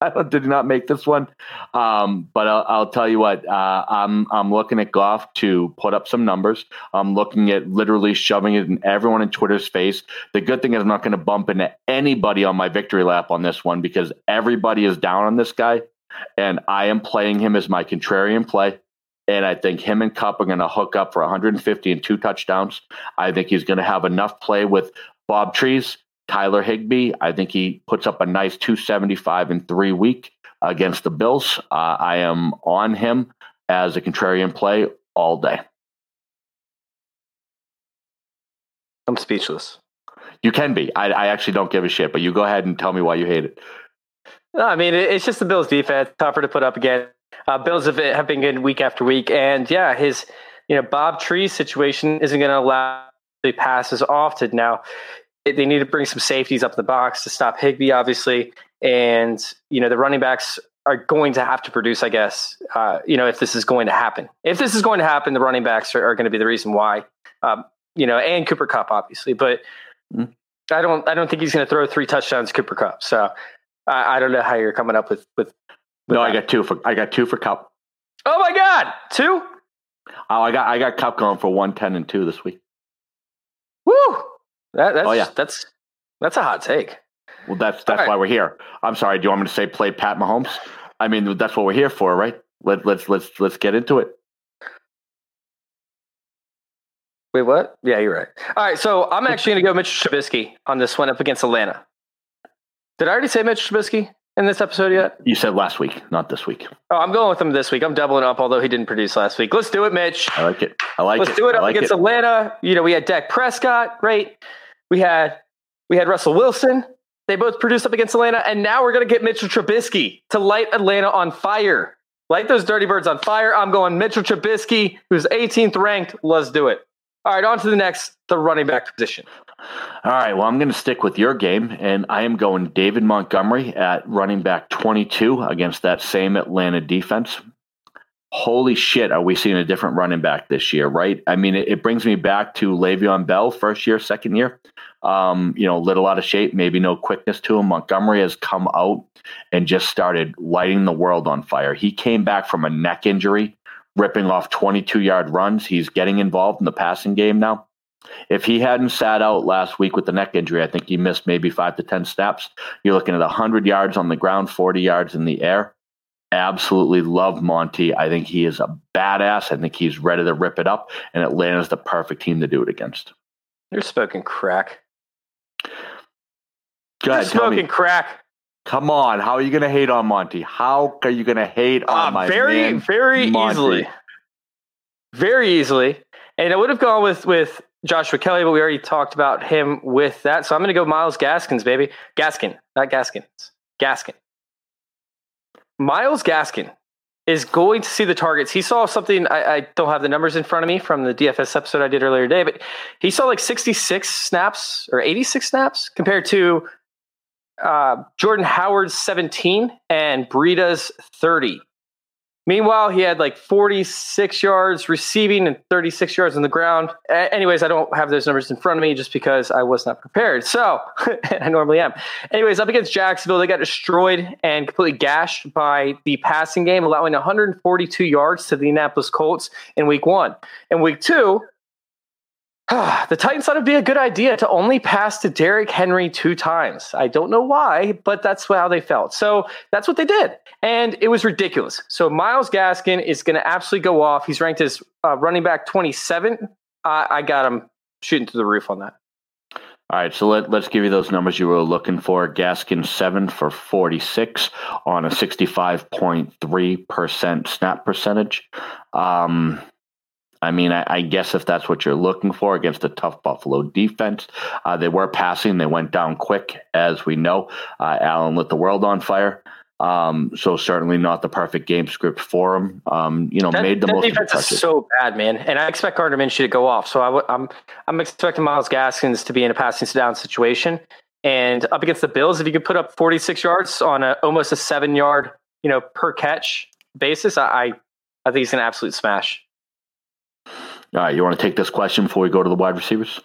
I did not make this one. Um, but I'll, I'll tell you what, uh, I'm I'm looking at Goff to put up some numbers. I'm looking at literally shoving it in everyone in Twitter's face. The good thing is I'm not going to bump into anybody on my victory lap on this one because everybody is down on this guy. And I am playing him as my contrarian play. And I think him and Kupp are going to hook up for one hundred fifty and two touchdowns. I think he's going to have enough play with Bob Trees, Tyler Higbee. I think he puts up a nice two seventy-five in three week against the Bills. Uh, I am on him as a contrarian play all day. I'm speechless. You can be. I, I actually don't give a shit, but you go ahead and tell me why you hate it. No, I mean, it's just the Bills defense. Tougher to put up again. Uh, Bills have been, have been good week after week. And yeah, his, you know, Bob Trees situation isn't going to allow the passes off to now. They need to bring some safeties up the box to stop Higbee, obviously. And, you know, the running backs are going to have to produce, I guess, uh, you know, if this is going to happen. If this is going to happen, the running backs are, are going to be the reason why, um, you know, and Cooper Kupp, obviously. But I don't I don't think he's going to throw three touchdowns Cooper Kupp. So I, I don't know how you're coming up with. with, with no, that. I got two for I got two for Kupp. Oh, my God. Two? Oh, I got I got Kupp going for one ten and two this week. Woo! That, that's, oh, yeah. that's that's a hot take. Well, that's that's right. why we're here. I'm sorry. Do you want me to say play Pat Mahomes? I mean, that's what we're here for, right? Let, let's let's let's get into it. Wait, what? Yeah, you're right. All right, so I'm actually going to go Mitch Trubisky on this one up against Atlanta. Did I already say Mitch Trubisky in this episode yet? You said last week, not this week. Oh, I'm going with him this week. I'm doubling up, although he didn't produce last week. Let's do it, Mitch. I like it. I like Let's it. Let's do it up like against it. Atlanta. You know, we had Dak Prescott, right? We had we had Russell Wilson. They both produced up against Atlanta, and now we're going to get Mitchell Trubisky to light Atlanta on fire. Light those dirty birds on fire. I'm going Mitchell Trubisky, who's eighteenth ranked. Let's do it. All right, on to the next, the running back position. All right, well, I'm going to stick with your game, and I am going David Montgomery at running back twenty-two against that same Atlanta defense. Holy shit, are we seeing a different running back this year, right? I mean, it, it brings me back to Le'Veon Bell, first year, second year. Um, you know, a little out of shape, maybe no quickness to him. Montgomery has come out and just started lighting the world on fire. He came back from a neck injury, ripping off twenty-two-yard runs. He's getting involved in the passing game now. If he hadn't sat out last week with the neck injury, I think he missed maybe five to ten snaps. You're looking at one hundred yards on the ground, forty yards in the air. Absolutely love Monty. I think he is a badass. I think he's ready to rip it up, and Atlanta's the perfect team to do it against. You're smoking crack. Go ahead, You're smoking crack. Come on. How are you going to hate on Monty? How are you going to hate on uh, my very, man, very Monty? easily. Very easily. And I would have gone with, with Joshua Kelley, but we already talked about him with that. So I'm going to go Miles Gaskins, baby. Gaskin, not Gaskins. Gaskin. Miles Gaskin is going to see the targets. He saw something, I, I don't have the numbers in front of me from the D F S episode I did earlier today, but he saw like sixty-six snaps or eighty-six snaps compared to uh, Jordan Howard's seventeen and Breida's thirty. Meanwhile, he had like forty-six yards receiving and thirty-six yards on the ground. A- anyways, I don't have those numbers in front of me just because I was not prepared. So I normally am. Anyways, up against Jacksonville, they got destroyed and completely gashed by the passing game, allowing one hundred forty-two yards to the Indianapolis Colts in week one. In week two, the Titans thought it'd be a good idea to only pass to Derrick Henry two times. I don't know why, but that's how they felt. So that's what they did. And it was ridiculous. So Miles Gaskin is going to absolutely go off. He's ranked as uh, running back twenty-seven. Uh, I got him shooting through the roof on that. All right, so let, let's give you those numbers you were looking for. Gaskin, seven for forty-six on a sixty-five point three percent snap percentage. Um... I mean, I, I guess if that's what you're looking for against a tough Buffalo defense, uh, they were passing. They went down quick, as we know. Uh, Allen lit the world on fire. Um, so certainly not the perfect game script for him. Um, you know, that, made the that most defense is so bad, man. And I expect Gardner Minshew to go off. So I w- I'm I'm expecting Myles Gaskin to be in a passing down situation. And up against the Bills, if you could put up forty-six yards on a, almost a seven yard, you know, per catch basis, I I, I think he's going to absolutely smash. All right, you want to take this question before we go to the wide receivers?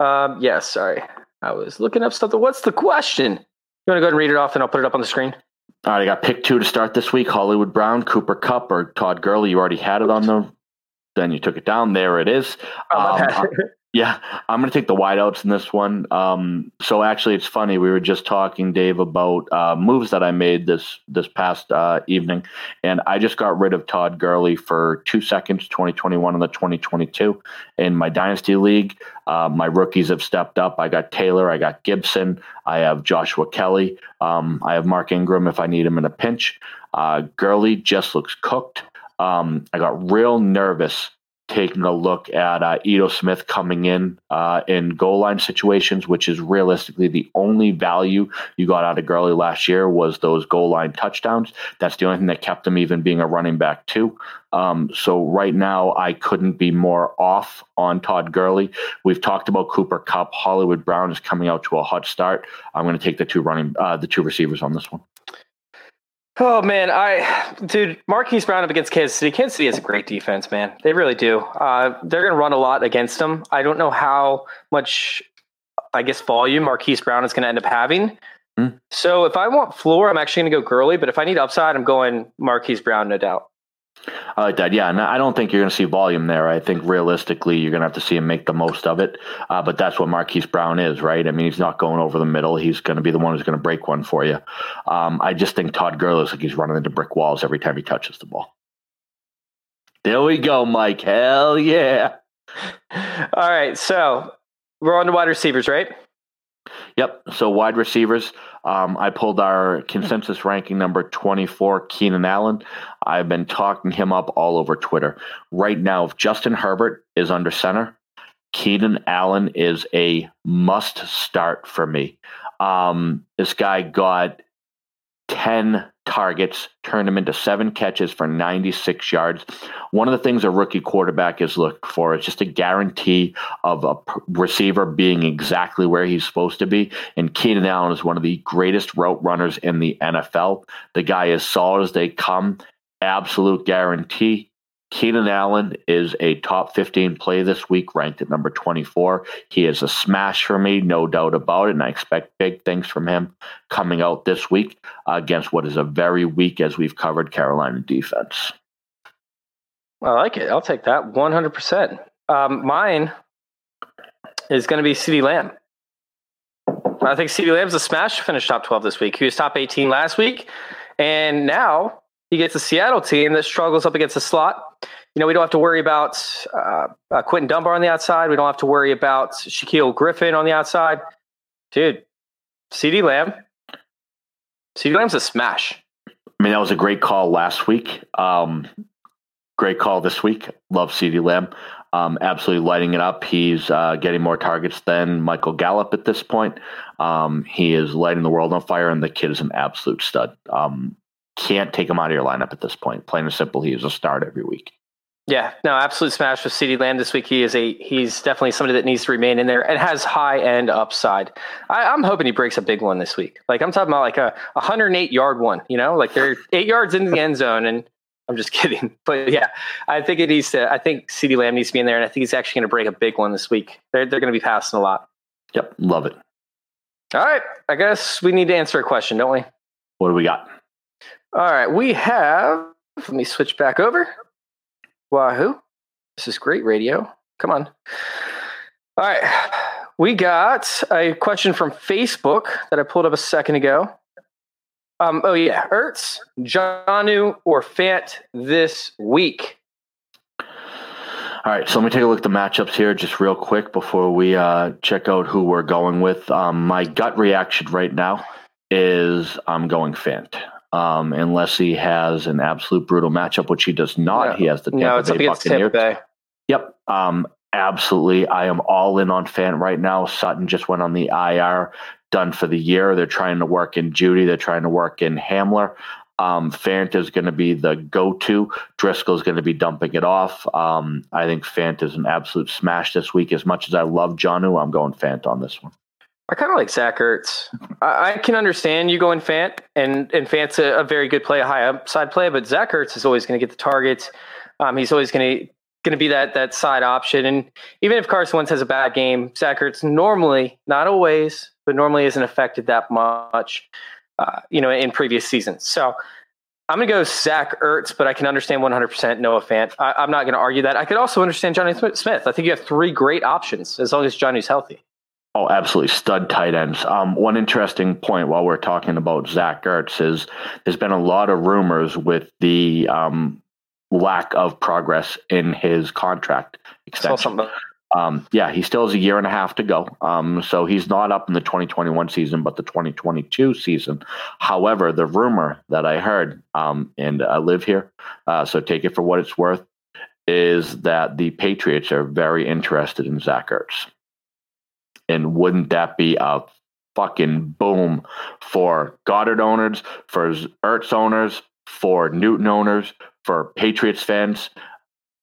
Um, yes, yeah, sorry. I was looking up stuff. What's the question? You want to go ahead and read it off, and I'll put it up on the screen? All right, I got pick two to start this week. Hollywood Brown, Cooper Kupp, or Todd Gurley. You already had it on the – then you took it down. There it is. Oh, um, I, yeah, I'm going to take the wideouts in this one. Um, so, actually, it's funny. We were just talking, Dave, about uh, moves that I made this, this past uh, evening, and I just got rid of Todd Gurley for two seconds, twenty twenty-one and the twenty twenty-two. In my Dynasty League, uh, my rookies have stepped up. I got Taylor. I got Gibson. I have Joshua Kelley. Um, I have Mark Ingram if I need him in a pinch. Uh, Gurley just looks cooked. Um, I got real nervous taking a look at uh, Ito Smith coming in uh, in goal line situations, which is realistically the only value you got out of Gurley last year was those goal line touchdowns. That's the only thing that kept him even being a running back too. Um, so right now I couldn't be more off on Todd Gurley. We've talked about Cooper Kupp. Hollywood Brown is coming out to a hot start. I'm going to take the two running, uh, the two receivers on this one. Oh, man, I dude, Marquise Brown up against Kansas City. Kansas City has a great defense, man. They really do. Uh, they're going to run a lot against them. I don't know how much, I guess, volume Marquise Brown is going to end up having. Mm. So if I want floor, I'm actually going to go Gurley. But if I need upside, I'm going Marquise Brown, no doubt. I like that. Yeah, and I don't think you're going to see volume there. I think realistically, you're going to have to see him make the most of it. Uh, but that's what Marquise Brown is, right? I mean, he's not going over the middle. He's going to be the one who's going to break one for you. Um, I just think Todd Gurley is like he's running into brick walls every time he touches the ball. There we go, Mike. Hell yeah. All right, so we're on to wide receivers, right? Yep. So wide receivers, um, I pulled our consensus ranking number twenty-four, Keenan Allen. I've been talking him up all over Twitter. Right now, if Justin Herbert is under center, Keenan Allen is a must start for me. Um, this guy got ten targets, turned him into seven catches for ninety-six yards. One of the things a rookie quarterback is looked for is just a guarantee of a p- receiver being exactly where he's supposed to be. And Keenan Allen is one of the greatest route runners in the N F L. The guy is solid as they come. Absolute guarantee. Keenan Allen is a top fifteen play this week, ranked at number twenty-four. He is a smash for me, no doubt about it, and I expect big things from him coming out this week uh, against what is a very weak, as we've covered, Carolina defense. I like it. I'll take that one hundred percent. Um, mine is going to be CeeDee Lamb. I think CeeDee Lamb's a smash to finish top twelve this week. He was top eighteen last week, and now he gets a Seattle team that struggles up against the slot. You know, we don't have to worry about uh, uh, Quentin Dunbar on the outside. We don't have to worry about Shaquille Griffin on the outside. Dude, CeeDee Lamb. CeeDee Lamb's a smash. I mean, that was a great call last week. Um, great call this week. Love CeeDee Lamb. Um, absolutely lighting it up. He's uh, getting more targets than Michael Gallup at this point. Um, he is lighting the world on fire, and the kid is an absolute stud. Um, can't take him out of your lineup at this point. Plain and simple, he is a start every week. Yeah, no, absolute smash with CeeDee Lamb this week. He is a he's definitely somebody that needs to remain in there and has high end upside. I, I'm hoping he breaks a big one this week. Like I'm talking about like a one hundred eight yard one. You know, like they're eight yards into the end zone, and I'm just kidding. But yeah, I think it needs to. I think CeeDee Lamb needs to be in there, and I think he's actually going to break a big one this week. They're they're going to be passing a lot. Yep, love it. All right, I guess we need to answer a question, don't we? What do we got? All right, we have. Let me switch back over. Wahoo. This is great radio. Come on. All right. We got a question from Facebook that I pulled up a second ago. Um, oh, yeah. Ertz, Jonnu, or Fant this week? All right. So let me take a look at the matchups here just real quick before we uh, check out who we're going with. Um, my gut reaction right now is I'm going Fant. Um, unless he has an absolute brutal matchup, which he does not. No. He has the Tampa no, it's Bay up Buccaneers. Tampa Bay. Yep. Um, absolutely. I am all in on Fant right now. Sutton just went on the I R, done for the year. They're trying to work in Judy. They're trying to work in Hamler. Um, Fant is going to be the go-to. Driscoll is going to be dumping it off. Um, I think Fant is an absolute smash this week. As much as I love Jonnu, I'm going Fant on this one. I kind of like Zach Ertz. I, I can understand you going Fant, and, and Fant's a, a very good play, a high upside play, but Zach Ertz is always going to get the targets. Um, he's always going to going to be that that side option. And even if Carson Wentz has a bad game, Zach Ertz normally, not always, but normally isn't affected that much, uh, you know, in previous seasons. So I'm going to go Zach Ertz, but I can understand one hundred percent Noah Fant. I, I'm not going to argue that. I could also understand Johnny Smith. I think you have three great options as long as Johnny's healthy. Oh, absolutely. Stud tight ends. Um, one interesting point while we're talking about Zach Ertz is there's been a lot of rumors with the um, lack of progress in his contract extension. Um, yeah, he still has a year and a half to go. Um, so he's not up in the twenty twenty-one season, but the twenty twenty-two season. However, the rumor that I heard, um, and I live here, uh, so take it for what it's worth, is that the Patriots are very interested in Zach Ertz. And wouldn't that be a fucking boom for Goddard owners, for Ertz owners, for Newton owners, for Patriots fans?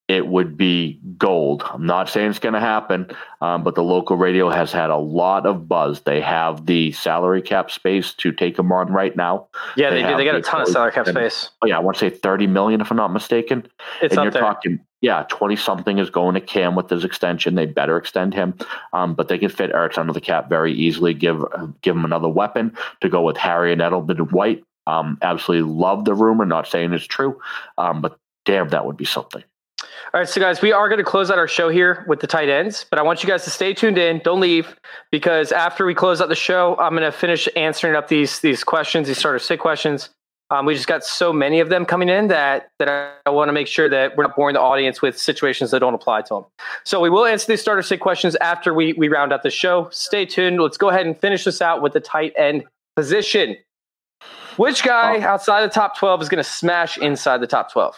It would be gold. I'm not saying it's going to happen, um, but the local radio has had a lot of buzz. They have the salary cap space to take them on right now. Yeah, they, they do. They got a ton of salary cap space. Oh, yeah, I want to say thirty million dollars if I'm not mistaken. It's and up you're there. Talking, yeah, twenty-something is going to Cam with his extension. They better extend him, um, but they can fit Ertz under the cap very easily, give give him another weapon to go with Harry and Edelman and White. Um, absolutely love the rumor. Not saying it's true, um, but damn, that would be something. All right, so guys, we are going to close out our show here with the tight ends, but I want you guys to stay tuned in. Don't leave, because after we close out the show, I'm going to finish answering up these these questions, these sort of sick questions. Um, we just got so many of them coming in that that I want to make sure that we're not boring the audience with situations that don't apply to them. So we will answer these starter sick questions after we we round out the show. Stay tuned. Let's go ahead and finish this out with the tight end position. Which guy outside the top twelve is going to smash inside the top twelve?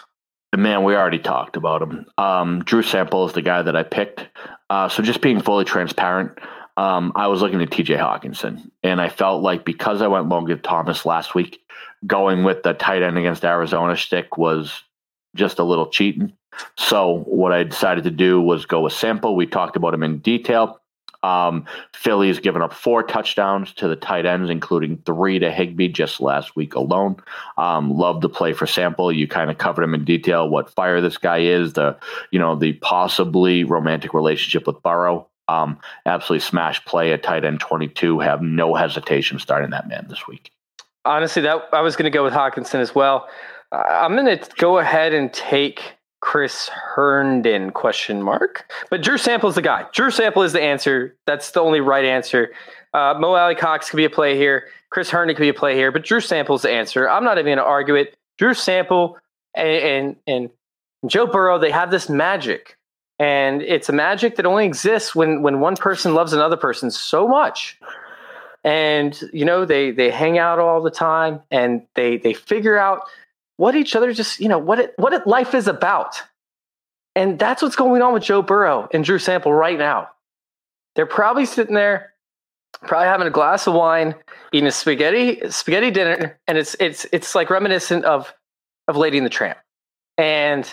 Man, we already talked about him. Um, Drew Sample is the guy that I picked. Uh, so just being fully transparent, um, I was looking at T J Hockenson, and I felt like because I went Logan Thomas last week, going with the tight end against Arizona shtick was just a little cheating. So what I decided to do was go with Sample. We talked about him in detail. Um, Philly's given up four touchdowns to the tight ends, including three to Higbee just last week alone. Um, love the play for Sample. You kind of covered him in detail, what fire this guy is, the, you know, the possibly romantic relationship with Burrow. Um, absolutely smash play at tight end twenty-two. Have no hesitation starting that man this week. Honestly, that I was going to go with Hockenson as well. Uh, I'm going to go ahead and take Chris Herndon question mark, but Drew Sample is the guy. Drew Sample is the answer. That's the only right answer. Uh, Mo Alley Cox could be a play here. Chris Herndon could be a play here, but Drew Sample is the answer. I'm not even going to argue it. Drew Sample and, and and Joe Burrow, they have this magic, and it's a magic that only exists when when one person loves another person so much. And you know they they hang out all the time, and they they figure out what each other just, you know, what it, what it, life is about. And that's what's going on with Joe Burrow and Drew Sample right now. They're probably sitting there probably having a glass of wine, eating a spaghetti spaghetti dinner, and it's it's it's like reminiscent of of Lady and the Tramp. And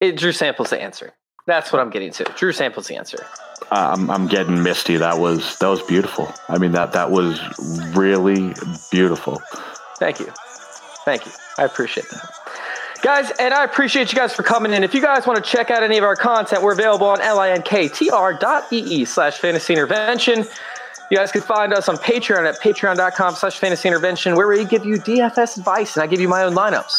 it Drew Sample's the answer. That's what I'm getting to. Drew Sample's the answer. I'm I'm getting misty. That was that was beautiful. I mean that that was really beautiful. Thank you, thank you. I appreciate that, guys, and I appreciate you guys for coming in. If you guys want to check out any of our content, we're available on linktr dot e e slash fantasy intervention. You guys can find us on Patreon at patreon dot com slash fantasy intervention, where we give you D F S advice and I give you my own lineups.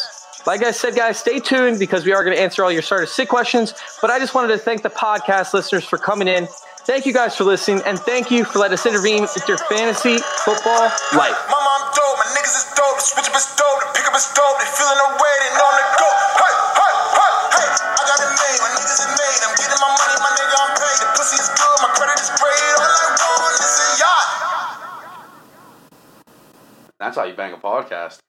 Like I said, guys, stay tuned because we are going to answer all your starter sit questions. But I just wanted to thank the podcast listeners for coming in. Thank you guys for listening, and thank you for letting us intervene with your fantasy football life. My mom dope, my niggas is dope, the switch up is dope, the pick up is dope, they feeling no way, they know they go. Hey, hey, hey, hey, I got it made, my niggas is made, I'm getting my money, my nigga, I'm paid, the pussy is good, my credit is great, all I want is a yacht. That's how you bang a podcast.